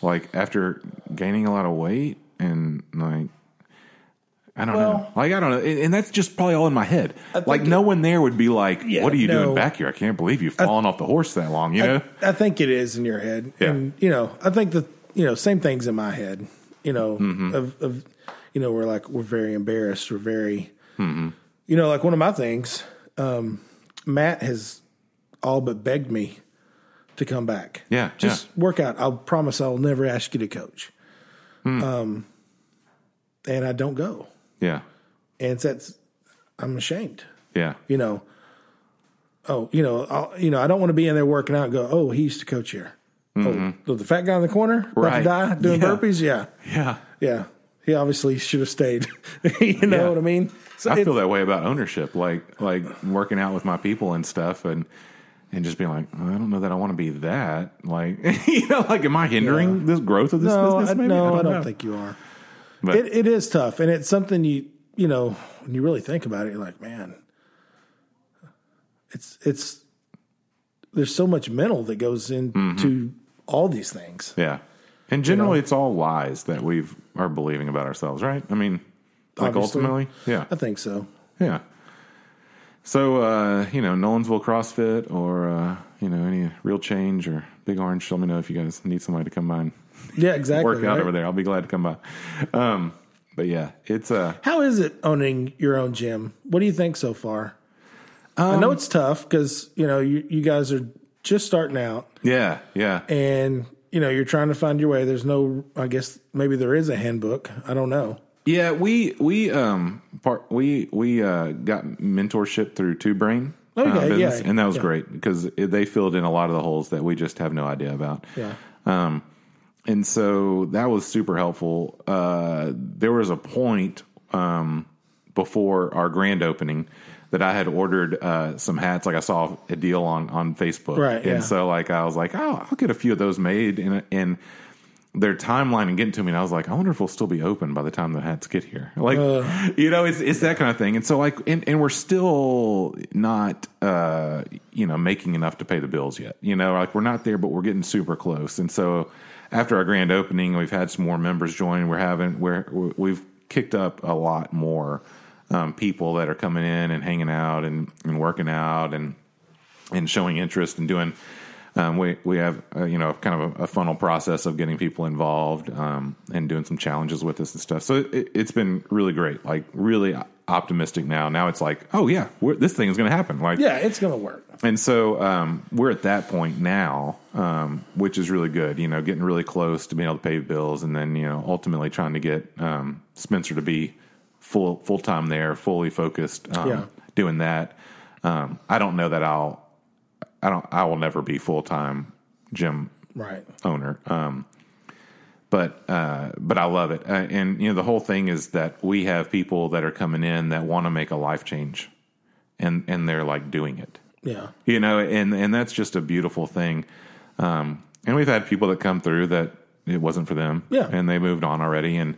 like, after gaining a lot of weight and, like, I don't well, know. Like, I don't know. And, and that's just probably all in my head. Like, no it, one there would be like, yeah, what are you no, doing back here? I can't believe you've fallen I, off the horse that long, you I, know? I think it is in your head. Yeah. And, you know, I think the, you know, same thing's in my head, you know, mm-hmm. of, of, you know, we're like, we're very embarrassed. We're very, mm-hmm. you know, like one of my things, um, Matt has all but begged me to come back. Yeah. Just yeah. work out. I'll promise I'll never ask you to coach. Mm. Um, and I don't go. Yeah. And that's, I'm ashamed. Yeah. You know, oh, you know, I'll, you know, I don't want to be in there working out and go, oh, he used to coach here. Mm-hmm. Oh, the fat guy in the corner, about right. to die, doing yeah. burpees. Yeah. Yeah. Yeah. He obviously should have stayed. You know yeah. what I mean? So I feel that way about ownership, like, like working out with my people and stuff. And, And just being like, oh, I don't know that I want to be that. Like, you know, like, am I hindering yeah. this growth of this no, business? Maybe? I, no, I don't, I don't think you are. But it, it is tough, and it's something you, you know, when you really think about it, you're like, man, it's it's there's so much mental that goes into mm-hmm. all these things. Yeah. And generally, you know? It's all lies that we are believing about ourselves, right? I mean, like Obviously, ultimately, yeah. I think so. Yeah. So, uh, you know, Nolensville CrossFit or, uh, you know, any Real Change or Big Orange, let me know if you guys need somebody to come by and yeah, exactly, work out right? over there. I'll be glad to come by. Um, but, yeah, it's uh, – How is it owning your own gym? What do you think so far? Um, I know it's tough because, you know, you, you guys are just starting out. Yeah, yeah. And, you know, you're trying to find your way. There's no – I guess maybe there is a handbook. I don't know. Yeah, we we um part we we uh, got mentorship through Two Brain, okay, uh, business, yeah, and that was yeah. great because it, they filled in a lot of the holes that we just have no idea about. Yeah, um, and so that was super helpful. Uh, there was a point um before our grand opening that I had ordered uh, some hats. Like I saw a deal on on Facebook, right? And yeah. so like I was like, oh, I'll get a few of those made, and and. Their timeline and getting to me, and I was like, I wonder if we'll still be open by the time the hats get here. Like, uh, you know, it's it's that kind of thing. And so, like, and, and we're still not, uh, you know, making enough to pay the bills yet. You know, like we're not there, but we're getting super close. And so, after our grand opening, we've had some more members join. We're having we're we've kicked up a lot more um, people that are coming in and hanging out and, and working out and and showing interest and doing. Um, we, we have, uh, you know, kind of a, a funnel process of getting people involved um, and doing some challenges with us and stuff. So it, it's been really great, like really optimistic now. Now it's like, oh, yeah, we're, this thing is going to happen. Like, yeah, it's going to work. And so um, we're at that point now, um, which is really good, you know, getting really close to being able to pay bills and then, you know, ultimately trying to get um, Spencer to be full full time there, fully focused um, yeah. doing that. Um, I don't know that I'll. I don't. I will never be full time gym right. owner. Um, but uh, but I love it, uh, and you know the whole thing is that we have people that are coming in that want to make a life change, and and they're like doing it. Yeah, you know, and and that's just a beautiful thing. Um, and we've had people that come through that it wasn't for them. Yeah, and they moved on already, and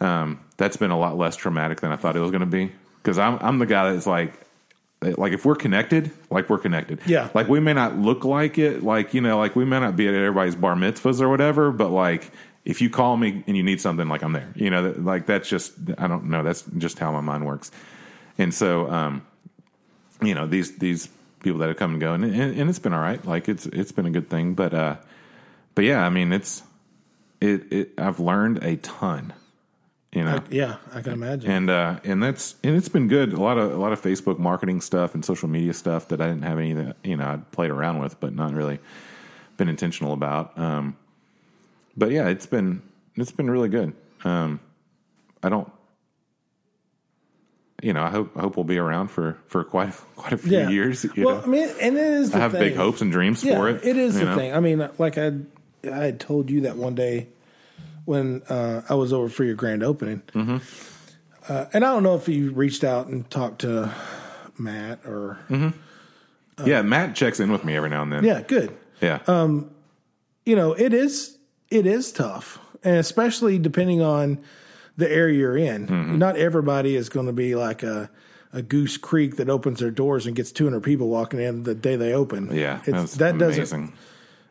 um, that's been a lot less traumatic than I thought it was going to be. Because I'm I'm the guy that's like. Like if we're connected, like we're connected. Yeah. Like we may not look like it. Like, you know, like we may not be at everybody's bar mitzvahs or whatever, but like if you call me and you need something, like I'm there, you know, that, like that's just, I don't know. That's just how my mind works. And so, um, you know, these, these people that have come and go and, and, and it's been all right. Like it's, it's been a good thing, but, uh, but yeah, I mean, it's, it, it I've learned a ton. You know? I, yeah, I can imagine. And uh, and that's and it's been good. A lot of a lot of Facebook marketing stuff and social media stuff that I didn't have any that you know, I'd played around with but not really been intentional about. Um, but yeah, it's been it's been really good. Um, I don't you know, I hope I hope we'll be around for, for quite quite a few yeah. years. You well, know? I mean and it is the I have thing. Big hopes and dreams yeah, for it. It is the know? Thing. I mean, like I I had told you that one day. When uh, I was over for your grand opening, mm-hmm. uh, and I don't know if you reached out and talked to Matt or mm-hmm. uh, yeah, Matt checks in with me every now and then. Yeah, good. Yeah, um, you know it is it is tough, and especially depending on the area you're in. Mm-hmm. Not everybody is going to be like a, a Goose Creek that opens their doors and gets two hundred people walking in the day they open. Yeah, it's, that amazing. Doesn't.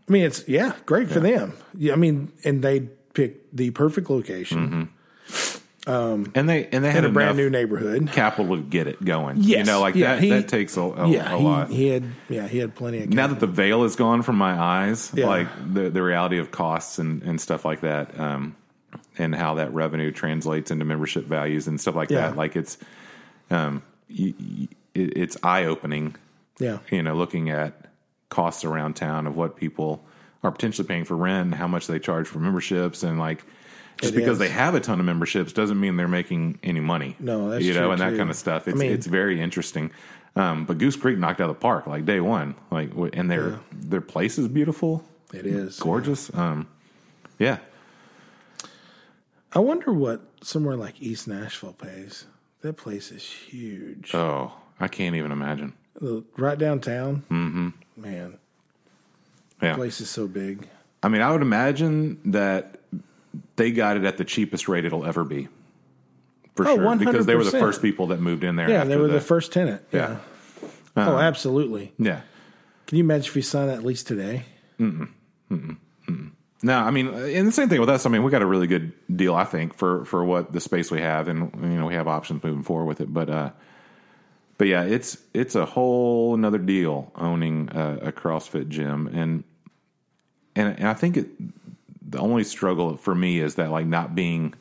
I mean, it's yeah, great yeah. for them. Yeah, I mean, and they. Picked the perfect location, mm-hmm. um, and they and they had a brand new neighborhood capital to get it going. Yes. You know, like yeah, that he, that takes a, a, yeah, a he, lot. He had yeah, he had plenty of capital. Now that the veil is gone from my eyes, yeah. like the the reality of costs and, and stuff like that, um, and how that revenue translates into membership values and stuff like yeah. that. Like it's um, y- y- it's eye opening. Yeah, you know, looking at costs around town of what people. Are potentially paying for rent and how much they charge for memberships. And like, just it because is. They have a ton of memberships doesn't mean they're making any money. No, that's you know, true and that too. Kind of stuff. It's, I mean, it's very interesting. Um, but Goose Creek knocked out of the park like day one, like, and their, yeah. their place is beautiful. It is gorgeous. Yeah. Um, yeah. I wonder what somewhere like East Nashville pays. That place is huge. Oh, I can't even imagine. Right downtown. Mm-hmm. Man. Yeah. Place is so big. I mean, I would imagine that they got it at the cheapest rate it'll ever be, for oh, sure, one hundred percent. Because they were the first people that moved in there. Yeah, after they were the, the first tenant. Yeah. yeah. Um, oh, absolutely. Yeah. Can you imagine if we saw that at least today? Mm-mm. Mm-mm. Mm-mm. No, I mean, and the same thing with us. I mean, we got a really good deal, I think, for, for what the space we have, and you know, we have options moving forward with it. But uh, but yeah, it's it's a whole another deal owning a, a CrossFit gym, and and and I think it, the only struggle for me is that like not being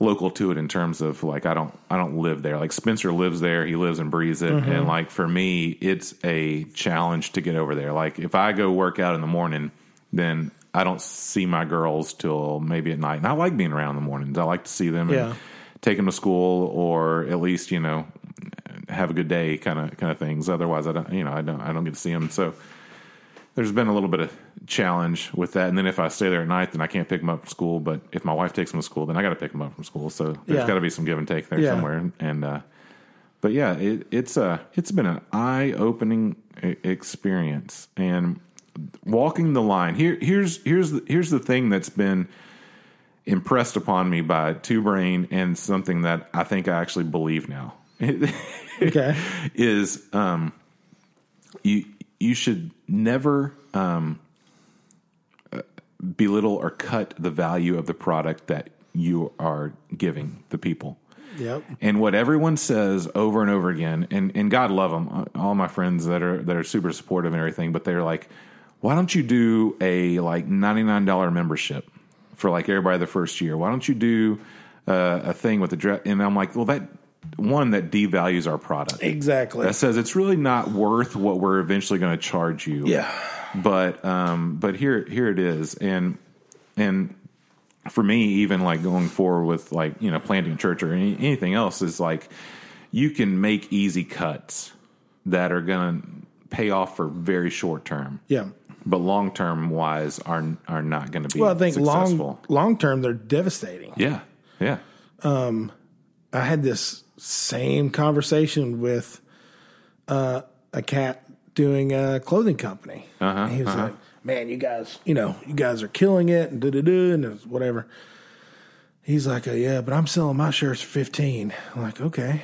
local to it in terms of like I don't I don't live there. Like Spencer lives there, he lives and breathes it, mm-hmm. and like for me, it's a challenge to get over there. Like if I go work out in the morning, then I don't see my girls till maybe at night. And I like being around in the mornings. I like to see them yeah. and take them to school, or at least, you know, have a good day kind of kind of things. Otherwise, I don't, you know, I don't I don't get to see them. So there's been a little bit of challenge with that. And then if I stay there at night, then I can't pick them up from school. But if my wife takes them to school, then I got to pick them up from school. So there's yeah. got to be some give and take there yeah. somewhere. And uh, but yeah, it, it's uh, it's been an eye-opening experience. And walking the line here, here's here's the, here's the thing that's been impressed upon me by Two Brain, and something that I think I actually believe now. Okay, is um, you you should never um, belittle or cut the value of the product that you are giving the people. Yep. And what everyone says over and over again, and and God love them, all my friends that are that are super supportive and everything, but they're like, why don't you do a like ninety-nine dollars membership for like everybody the first year? Why don't you do uh, a thing with the dress? And I'm like, well, that one that devalues our product. Exactly. That says it's really not worth what we're eventually going to charge you. Yeah. But um, but here here it is, and and for me, even like going forward with like you know planting church or any, anything else, is like you can make easy cuts that are going to pay off for very short term. Yeah. But long-term wise are are not going to be well, I think successful. Long, long-term, they're devastating. Yeah, yeah. Um, I had this same conversation with uh, a cat doing a clothing company. Uh-huh, and he was uh-huh. like, man, you guys, you know, you guys are killing it and da-da-da and whatever. He's like, oh, yeah, but I'm selling my shirts for fifteen. I'm like, okay.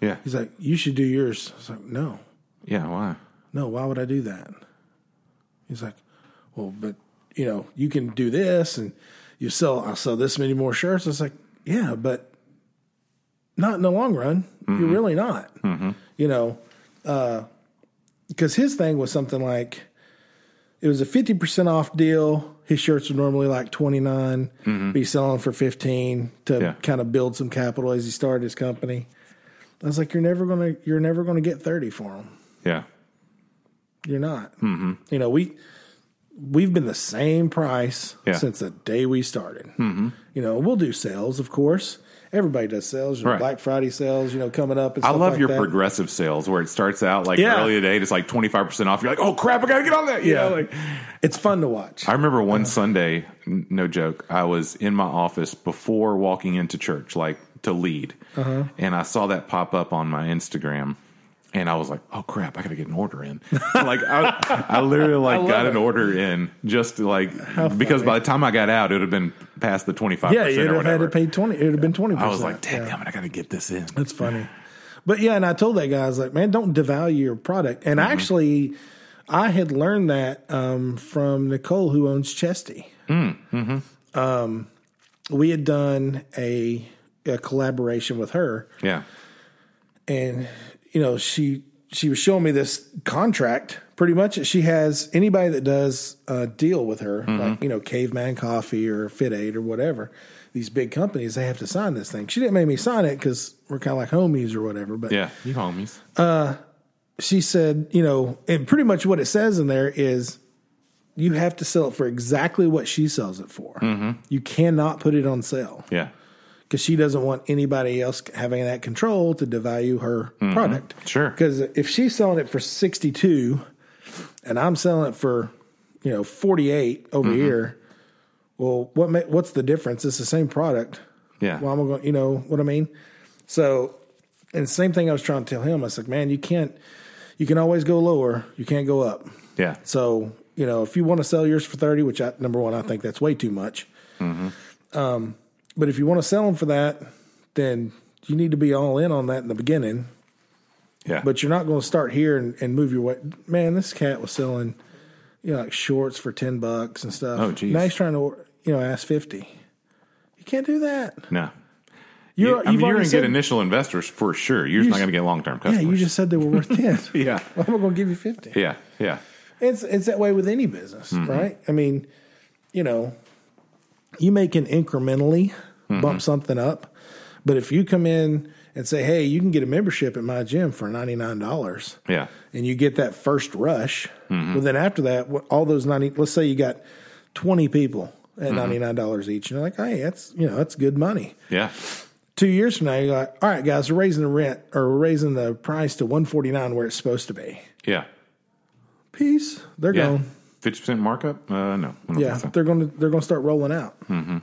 Yeah. He's like, you should do yours. I was like, no. Yeah, why? No, why would I do that? He's like, well, but, you know, you can do this and you sell, I'll sell this many more shirts. I was like, yeah, but not in the long run. Mm-hmm. You're really not. Mm-hmm. You know, because uh, his thing was something like it was a fifty percent off deal. His shirts are normally like twenty-nine dollars, mm-hmm. be selling for fifteen dollars to yeah. kind of build some capital as he started his company. I was like, you're never going to, you're never going to get thirty for them. Yeah. You're not. Mm-hmm. You know, we, we've been the same price yeah. since the day we started. Mm-hmm. You know, we'll do sales, of course. Everybody does sales. You know, right. Black Friday sales, you know, coming up and stuff like that. I love like your that. progressive sales where it starts out like yeah. early today, it's like twenty-five percent off. You're like, oh, crap, I got to get on that. You yeah. know, like, it's fun to watch. I remember one uh, Sunday, no joke, I was in my office before walking into church, like to lead. Uh-huh. And I saw that pop up on my Instagram. And I was like, "Oh crap! I gotta get an order in." Like I, I literally like I got it. an order in just to like because by the time I got out, it would have been past the twenty five. Yeah, you'd have had to pay twenty. It would have been twenty. I was like, "Damn yeah. it! I gotta get this in." That's funny, but yeah. And I told that guy, I was like, "Man, don't devalue your product." And mm-hmm. actually, I had learned that um, from Nicole, who owns Chesty. Mm-hmm. Um, we had done a, a collaboration with her. Yeah, and. You know, she she was showing me this contract. Pretty much, she has anybody that does a deal with her, mm-hmm. like you know, Caveman Coffee or Fit Aid or whatever. These big companies, they have to sign this thing. She didn't make me sign it because we're kind of like homies or whatever. But yeah, you homies. Uh, she said, you know, and pretty much what it says in there is you have to sell it for exactly what she sells it for. Mm-hmm. You cannot put it on sale. Yeah. Because she doesn't want anybody else having that control to devalue her mm-hmm. product. Sure. Because if she's selling it for sixty-two and I'm selling it for, you know, forty-eight over mm-hmm. here, well, what ma- what's the difference? It's the same product. Yeah. Well, I'm going, you know what I mean? So, and the same thing I was trying to tell him. I was like, man, you can't, you can always go lower. You can't go up. Yeah. So, you know, if you want to sell yours for thirty, which I, number one, I think that's way too much. Mm-hmm. Um, But if you want to sell them for that, then you need to be all in on that in the beginning Yeah. But you're not going to start here and, and move your way. Man, this cat was selling, you know, like shorts for ten bucks and stuff. Oh, geez. Now he's trying to, you know, ask fifty. You can't do that. No. You're, I mean, you're going to get initial investors for sure. You're, you're just not going to get long-term customers. Yeah, you just said they were worth ten. Yeah. Well, I'm going to give you fifty. Yeah, yeah. It's it's that way with any business, mm-hmm. right? I mean, you know, you may can incrementally mm-hmm. bump something up, but if you come in and say, hey, you can get a membership at my gym for ninety-nine dollars. Yeah. And you get that first rush. Mm-hmm. Well, then after that, all those ninety, let's say you got twenty people at mm-hmm. ninety-nine dollars each. And you're like, hey, that's, you know, that's good money. Yeah. Two years from now, you're like, all right, guys, we're raising the rent or we're raising the price to one forty-nine where it's supposed to be. Yeah. Peace. They're yeah. gone. fifty percent markup? Uh, no. Yeah. So. They're going to, they're going to start rolling out. Mm-hmm.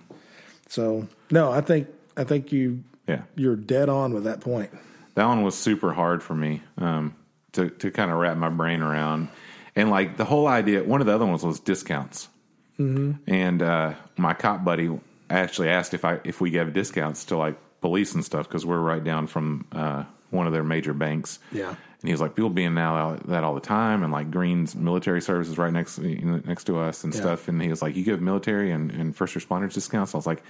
So no, I think, I think you, yeah. you're dead on with that point. That one was super hard for me um, to, to kind of wrap my brain around. And like the whole idea, one of the other ones was discounts. Mm-hmm. And uh, my cop buddy actually asked if I, if we gave discounts to like police and stuff, because we're right down from uh, one of their major banks. Yeah. And he was like, people being now that all the time, and like Green's military service is right next next to us and yeah. stuff. And he was like, you give military and, and first responders discounts? I was like,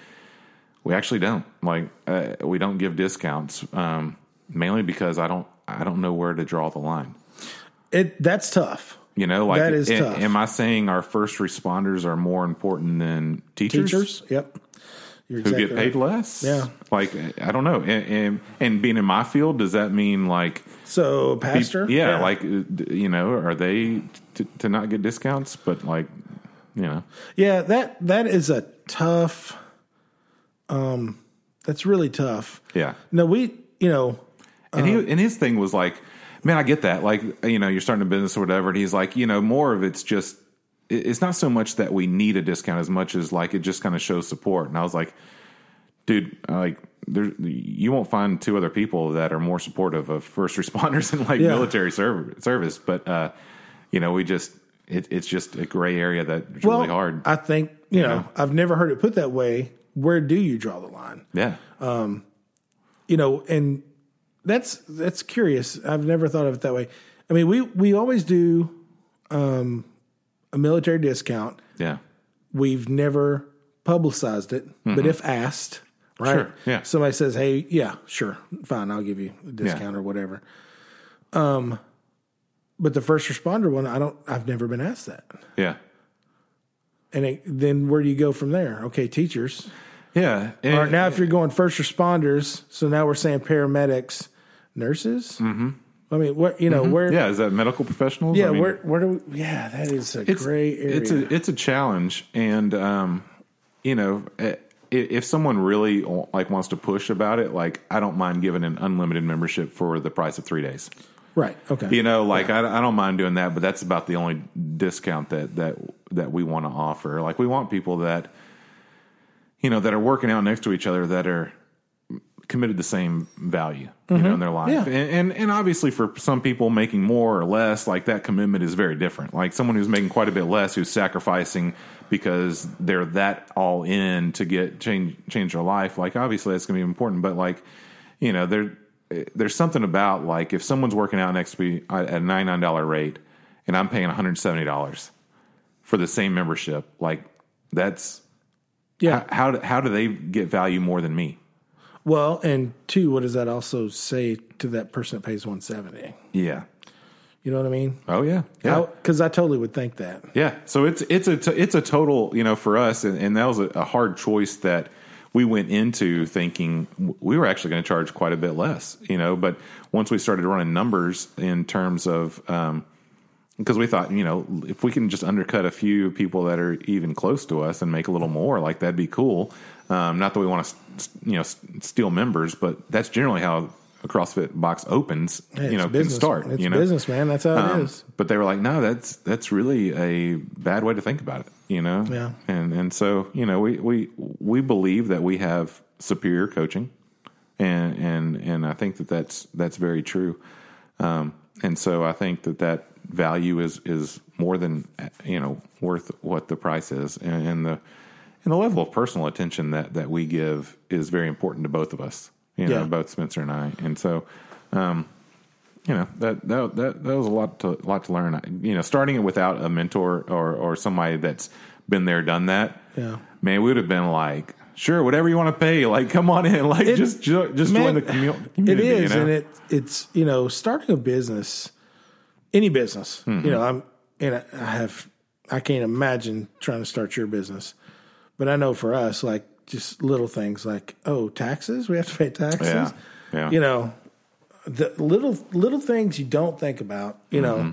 we actually don't. Like, uh, we don't give discounts, um, mainly because I don't I don't know where to draw the line. It that's tough. You know, like that is it, tough. Am I saying our first responders are more important than teachers? Teachers, yep. You're who exactly get paid right. less? Yeah. Like, I don't know. And, and, and being in my field, does that mean like... So, pastor? Be, yeah, yeah, like, you know, are they t- to not get discounts? But like, you know. Yeah, that that is a tough... Um, that's really tough. Yeah. No, we, you know, and um, he and his thing was like, man, I get that. Like, you know, you're starting a business or whatever, and he's like, you know, more of it's just, it's not so much that we need a discount as much as like it just kind of shows support. And I was like, dude, like there, you won't find two other people that are more supportive of first responders and like yeah. military serv- service. But uh, you know, we just it, it's just a gray area that's well, really hard. I think you, you know, know I've never heard it put that way. Where do you draw the line? Yeah. Um, you know, and that's, that's curious. I've never thought of it that way. I mean, we, we always do, um, a military discount. Yeah. We've never publicized it, mm-hmm. but if asked, right. Sure. Yeah. Somebody says, hey, yeah, sure. Fine. I'll give you a discount yeah. or whatever. Um, but the first responder one, I don't, I've never been asked that. Yeah. And it, then where do you go from there? Okay, teachers. Yeah. And, all right, now if you're going first responders, so now we're saying paramedics, nurses. Mm-hmm. I mean, what you know, mm-hmm. where? Yeah, is that medical professionals? Yeah, I mean, where? Where do we? Yeah, that is a gray area. It's a it's a challenge, and um, you know, if someone really like wants to push about it, like I don't mind giving an unlimited membership for the price of three days. Right. Okay. You know, like yeah. I, I don't mind doing that, but that's about the only discount that, that, that we want to offer. Like we want people that, you know, that are working out next to each other that are committed the same value, mm-hmm. you know, in their life. Yeah. And, and, and obviously for some people making more or less, like that commitment is very different. Like someone who's making quite a bit less, who's sacrificing because they're that all in to get change, change their life. Like obviously that's going to be important, but like, you know, they're, there's something about like if someone's working out next to me at a ninety-nine dollars rate and I'm paying one hundred seventy dollars for the same membership, like that's yeah. How, how, how do they get value more than me? Well, and two, what does that also say to that person that pays one hundred seventy dollars? Yeah. You know what I mean? Oh yeah. Yeah. Because I, I totally would think that. Yeah. So it's, it's a, t- it's a total, you know, for us. And, and that was a, a hard choice that we went into thinking we were actually going to charge quite a bit less, you know, but once we started running numbers in terms of, um, because we thought, you know, if we can just undercut a few people that are even close to us and make a little more, like that'd be cool. Um, not that we want to, you know, steal members, but that's generally how a CrossFit box opens, hey, you know, business. Can start. It's you know? Business, man. That's how um, it is. But they were like, no, that's, that's really a bad way to think about it. You know, yeah, and and so you know, we, we we believe that we have superior coaching, and and and I think that that's that's very true, um, and so I think that that value is is more than you know worth what the price is, and, and the and the level of personal attention that, that we give is very important to both of us, you know, yeah. both Spencer and I, and so um, you know, that that that, that was a lot to a lot to learn. I, you know, starting it without a mentor or or somebody that's been there, done that. Yeah, man, we would have been like, sure, whatever you want to pay, like, come on in, like, it, just ju- just man, join the commu- community. It is, you know? and it it's you know, starting a business, any business. Mm-hmm. You know, I'm and I, I have I can't imagine trying to start your business, but I know for us, like, just little things like, oh, taxes, we have to pay taxes. Yeah, yeah. You know, the little little things you don't think about. You mm-hmm.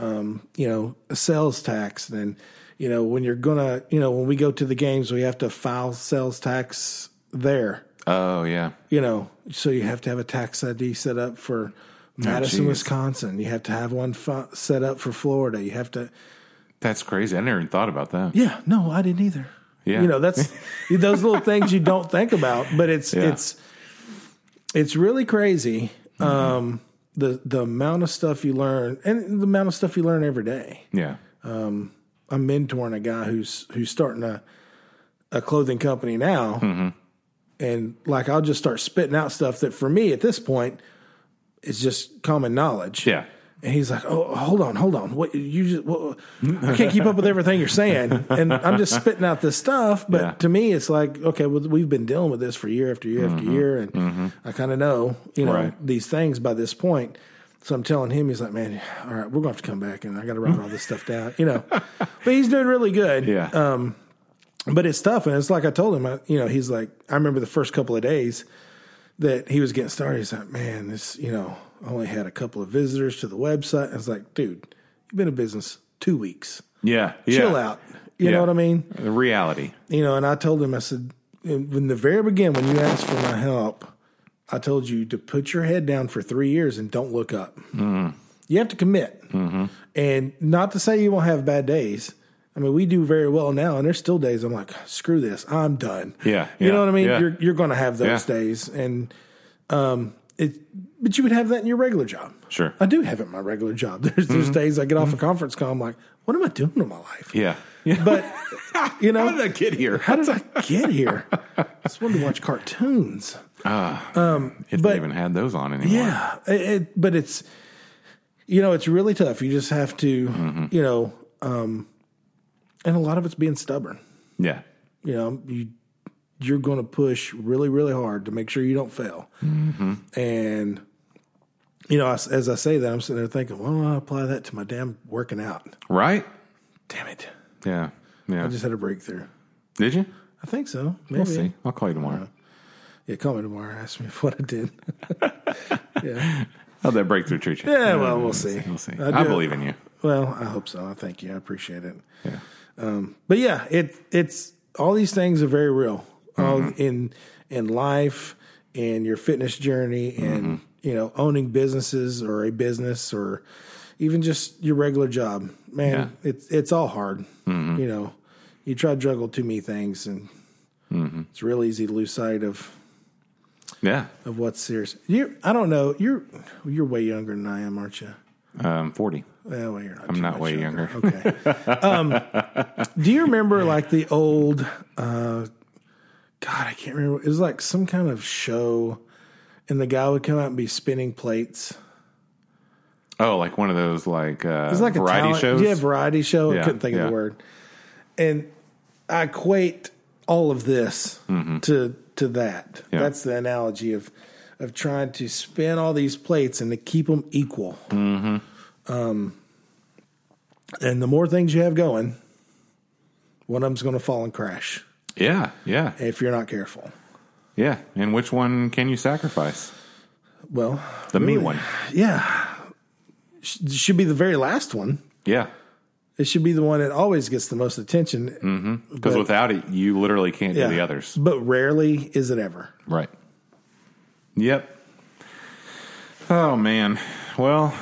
know, um, you know, a sales tax then. You know, when you're going to, you know, when we go to the games, we have to file sales tax there. Oh, yeah. You know, so you have to have a tax I D set up for Madison, oh, Wisconsin. You have to have one fi- set up for Florida. You have to. That's crazy. I never even thought about that. Yeah. No, I didn't either. Yeah. You know, that's those little things you don't think about, but it's, yeah. it's, it's really crazy. Mm-hmm. Um, the, the amount of stuff you learn and the amount of stuff you learn every day. Yeah. Um, I'm mentoring a guy who's who's starting a a clothing company now, mm-hmm. and like I'll just start spitting out stuff that for me at this point is just common knowledge. Yeah, and he's like, "Oh, hold on, hold on, what you just? What, I can't keep up with everything you're saying," and I'm just spitting out this stuff. But yeah. to me, it's like, okay, well, we've been dealing with this for year after year mm-hmm. after year, and mm-hmm. I kind of know you know right. these things by this point. So I'm telling him, he's like, man, all right, we're going to have to come back, and I got to write all this stuff down, you know. But he's doing really good. Yeah. Um, but it's tough, and it's like I told him, I, you know, he's like, I remember the first couple of days that he was getting started. He's like, man, this, you know, I only had a couple of visitors to the website. I was like, dude, you've been in business two weeks. Yeah. yeah. Chill out. You yeah. know what I mean? The reality. You know, and I told him, I said, in the very beginning, when you asked for my help, I told you to put your head down for three years and don't look up. Mm-hmm. You have to commit. Mm-hmm. And not to say you won't have bad days. I mean, we do very well now, and there's still days I'm like, screw this, I'm done. Yeah. You yeah, know what I mean? Yeah. You're you're going to have those yeah. days. And um, it, but you would have that in your regular job. Sure. I do have it in my regular job. There's, mm-hmm. there's days I get off mm-hmm. a conference call, I'm like, what am I doing with my life? Yeah. Yeah. But, you know. How did I get here? How did I get here? I just wanted to watch cartoons. Ah, uh, um, if but, they even had those on anymore. Yeah. It, but it's, you know, it's really tough. You just have to, mm-hmm. you know, um, and a lot of it's being stubborn. Yeah. You know, you, you're going to push really, really hard to make sure you don't fail. Mm-hmm. And, you know, as, as I say that, I'm sitting there thinking, well, why don't I apply that to my damn working out? Right. Damn it. Yeah. Yeah. I just had a breakthrough. Did you? I think so. Maybe. We'll see. I'll call you tomorrow. Uh, yeah, call me tomorrow. Ask me what I did. yeah. How'd that breakthrough treat you? Yeah, well, we'll see. We'll see. I, I believe in you. Well, I hope so. I thank you. I appreciate it. Yeah. Um, but yeah, it it's all these things are very real. All mm-hmm. in in life, in your fitness journey, and mm-hmm. you know, owning businesses or a business or even just your regular job. Man, yeah. it's it's all hard. Mm-hmm. You know, you try to juggle too many things, and mm-hmm. it's real easy to lose sight of yeah of what's serious. You, I don't know. You're you're way younger than I am, aren't you? Um, forty. Well, well you're not. I'm not way younger. younger. Okay. um, do you remember like the old? Uh, God, I can't remember. It was like some kind of show, and the guy would come out and be spinning plates. Oh, like one of those like, uh, like variety talent, shows? Yeah, variety show. Yeah, I couldn't think yeah. of the word. And I equate all of this mm-hmm. to to that. Yeah. That's the analogy of of trying to spin all these plates and to keep them equal. Mm-hmm. Um, and the more things you have going, one of them's going to fall and crash. Yeah, yeah. If you're not careful. Yeah, and which one can you sacrifice? Well, the really, me one. Yeah. Should be the very last one. Yeah. It should be the one that always gets the most attention. Mm-hmm. Because without it, you literally can't yeah. do the others. But rarely is it ever. Right. Yep. Oh, man. Well.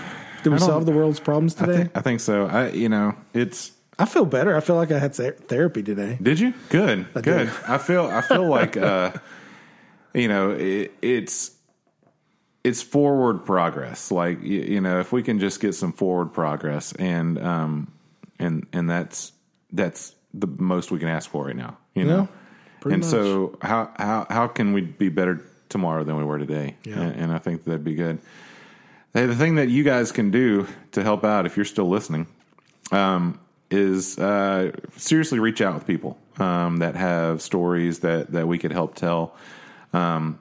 Did we solve the world's problems today? I, th- I think so. I, you know, it's. I feel better. I feel like I had therapy today. Did you? Good. I Good. Did. I feel, I feel like, uh, you know, it, it's. It's forward progress. Like, you, you know, if we can just get some forward progress and, um, and, and that's, that's the most we can ask for right now, you know? Yeah, and much. So how, how, how can we be better tomorrow than we were today? Yeah. And, and I think that'd be good. Hey, the thing that you guys can do to help out, if you're still listening, um, is uh, seriously reach out with people um, that have stories that, that we could help tell. Um,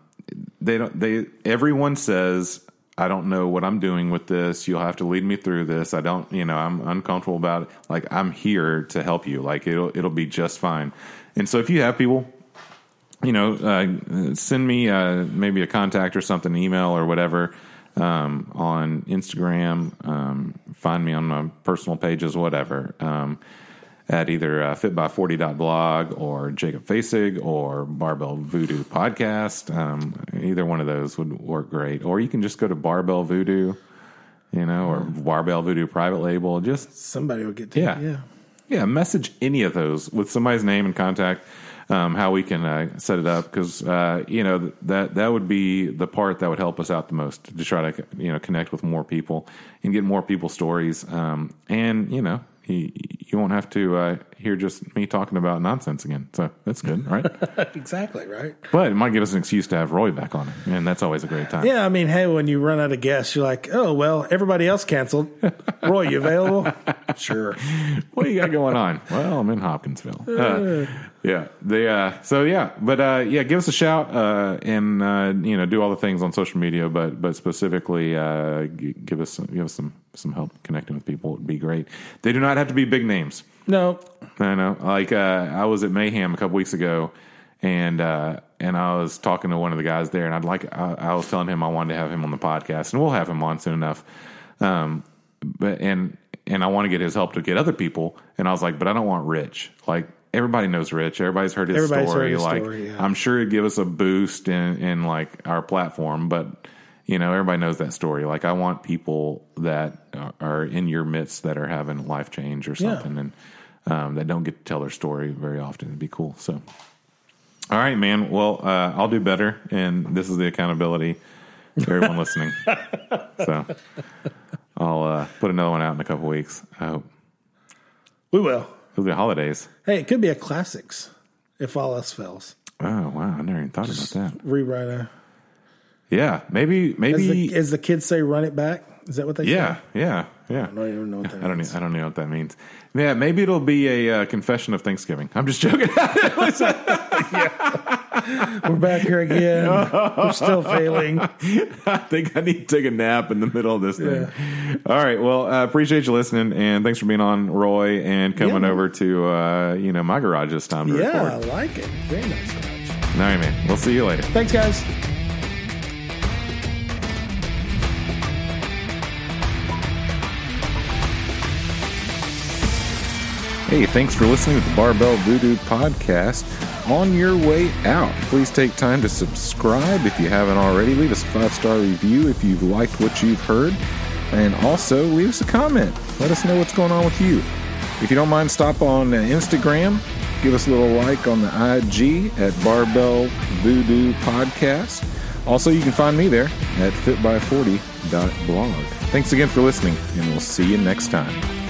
they don't. They everyone says, I don't know what I'm doing with this. You'll have to lead me through this. I don't. You know, I'm uncomfortable about it. Like, I'm here to help you. Like, it'll it'll be just fine. And so if you have people, you know, uh, send me uh, maybe a contact or something, email or whatever. Um, on Instagram, um, find me on my personal pages, whatever, um, at either uh, fit by forty dot blog or Jacob Faisig or Barbell Voodoo Podcast. Um, either one of those would work great. Or you can just go to Barbell Voodoo, you know, or yeah. Barbell Voodoo Private Label. Just somebody will get to yeah. it. Yeah. Yeah. Message any of those with somebody's name and contact. Um, how we can uh, set it up, because uh, you know that that would be the part that would help us out the most, to try to you know connect with more people and get more people's stories. Um, and you know you, you won't have to uh, hear just me talking about nonsense again. So that's good, right? Exactly right. But it might give us an excuse to have Roy back on it, and that's always a great time. Yeah, I mean, hey, when you run out of guests, you're like, oh well, everybody else canceled. Roy, you available? Sure. What do you got going on? Well, I'm in Hopkinsville. Uh, Yeah, they, uh, so yeah, but, uh, yeah, give us a shout, uh, and, uh, you know, do all the things on social media, but, but specifically, uh, g- give us, some, give us some, some help connecting with people. It'd be great. They do not have to be big names. No, I know. Like, uh, I was at Mayhem a couple weeks ago, and, uh, and I was talking to one of the guys there, and I'd like, I, I was telling him I wanted to have him on the podcast, and we'll have him on soon enough. Um, but, and, and I want to get his help to get other people. And I was like, but I don't want Rich. Like, everybody knows Rich. Everybody's heard his Everybody's story. Heard his like, story, yeah. I'm sure it'd give us a boost in, in like our platform, but you know, everybody knows that story. Like, I want people that are in your midst that are having life change or something, yeah. and um, that don't get to tell their story very often. It'd be cool. So, all right, man. Well, uh, I'll do better, and this is the accountability for everyone listening. So, I'll uh, put another one out in a couple weeks. I hope we will. It'll be holidays. Hey, it could be a classics if all else fails. Oh wow, I never even thought Just about that. Rerun a yeah, maybe maybe as the, as the kids say, run it back. Is that what they yeah, say? Yeah, yeah, yeah. I don't even know what that means. I don't, I don't know what that means. Yeah, maybe it'll be a uh, confession of Thanksgiving. I'm just joking. Yeah. We're back here again. No. We're still failing. I think I need to take a nap in the middle of this yeah. thing. All right. Well, I uh, appreciate you listening, and thanks for being on, Roy, and coming yeah. over to uh, you know my garage this time to yeah, record. Yeah, I like it. Very nice garage. All right, man. We'll see you later. Thanks, guys. Hey, thanks for listening to the Barbell Voodoo Podcast. On your way out, please take time to subscribe if you haven't already. Leave us a five-star review if you've liked what you've heard. And also, leave us a comment. Let us know what's going on with you. If you don't mind, stop on Instagram. Give us a little like on the I G at Barbell Voodoo Podcast. Also, you can find me there at fit by forty dot blog. Thanks again for listening, and we'll see you next time.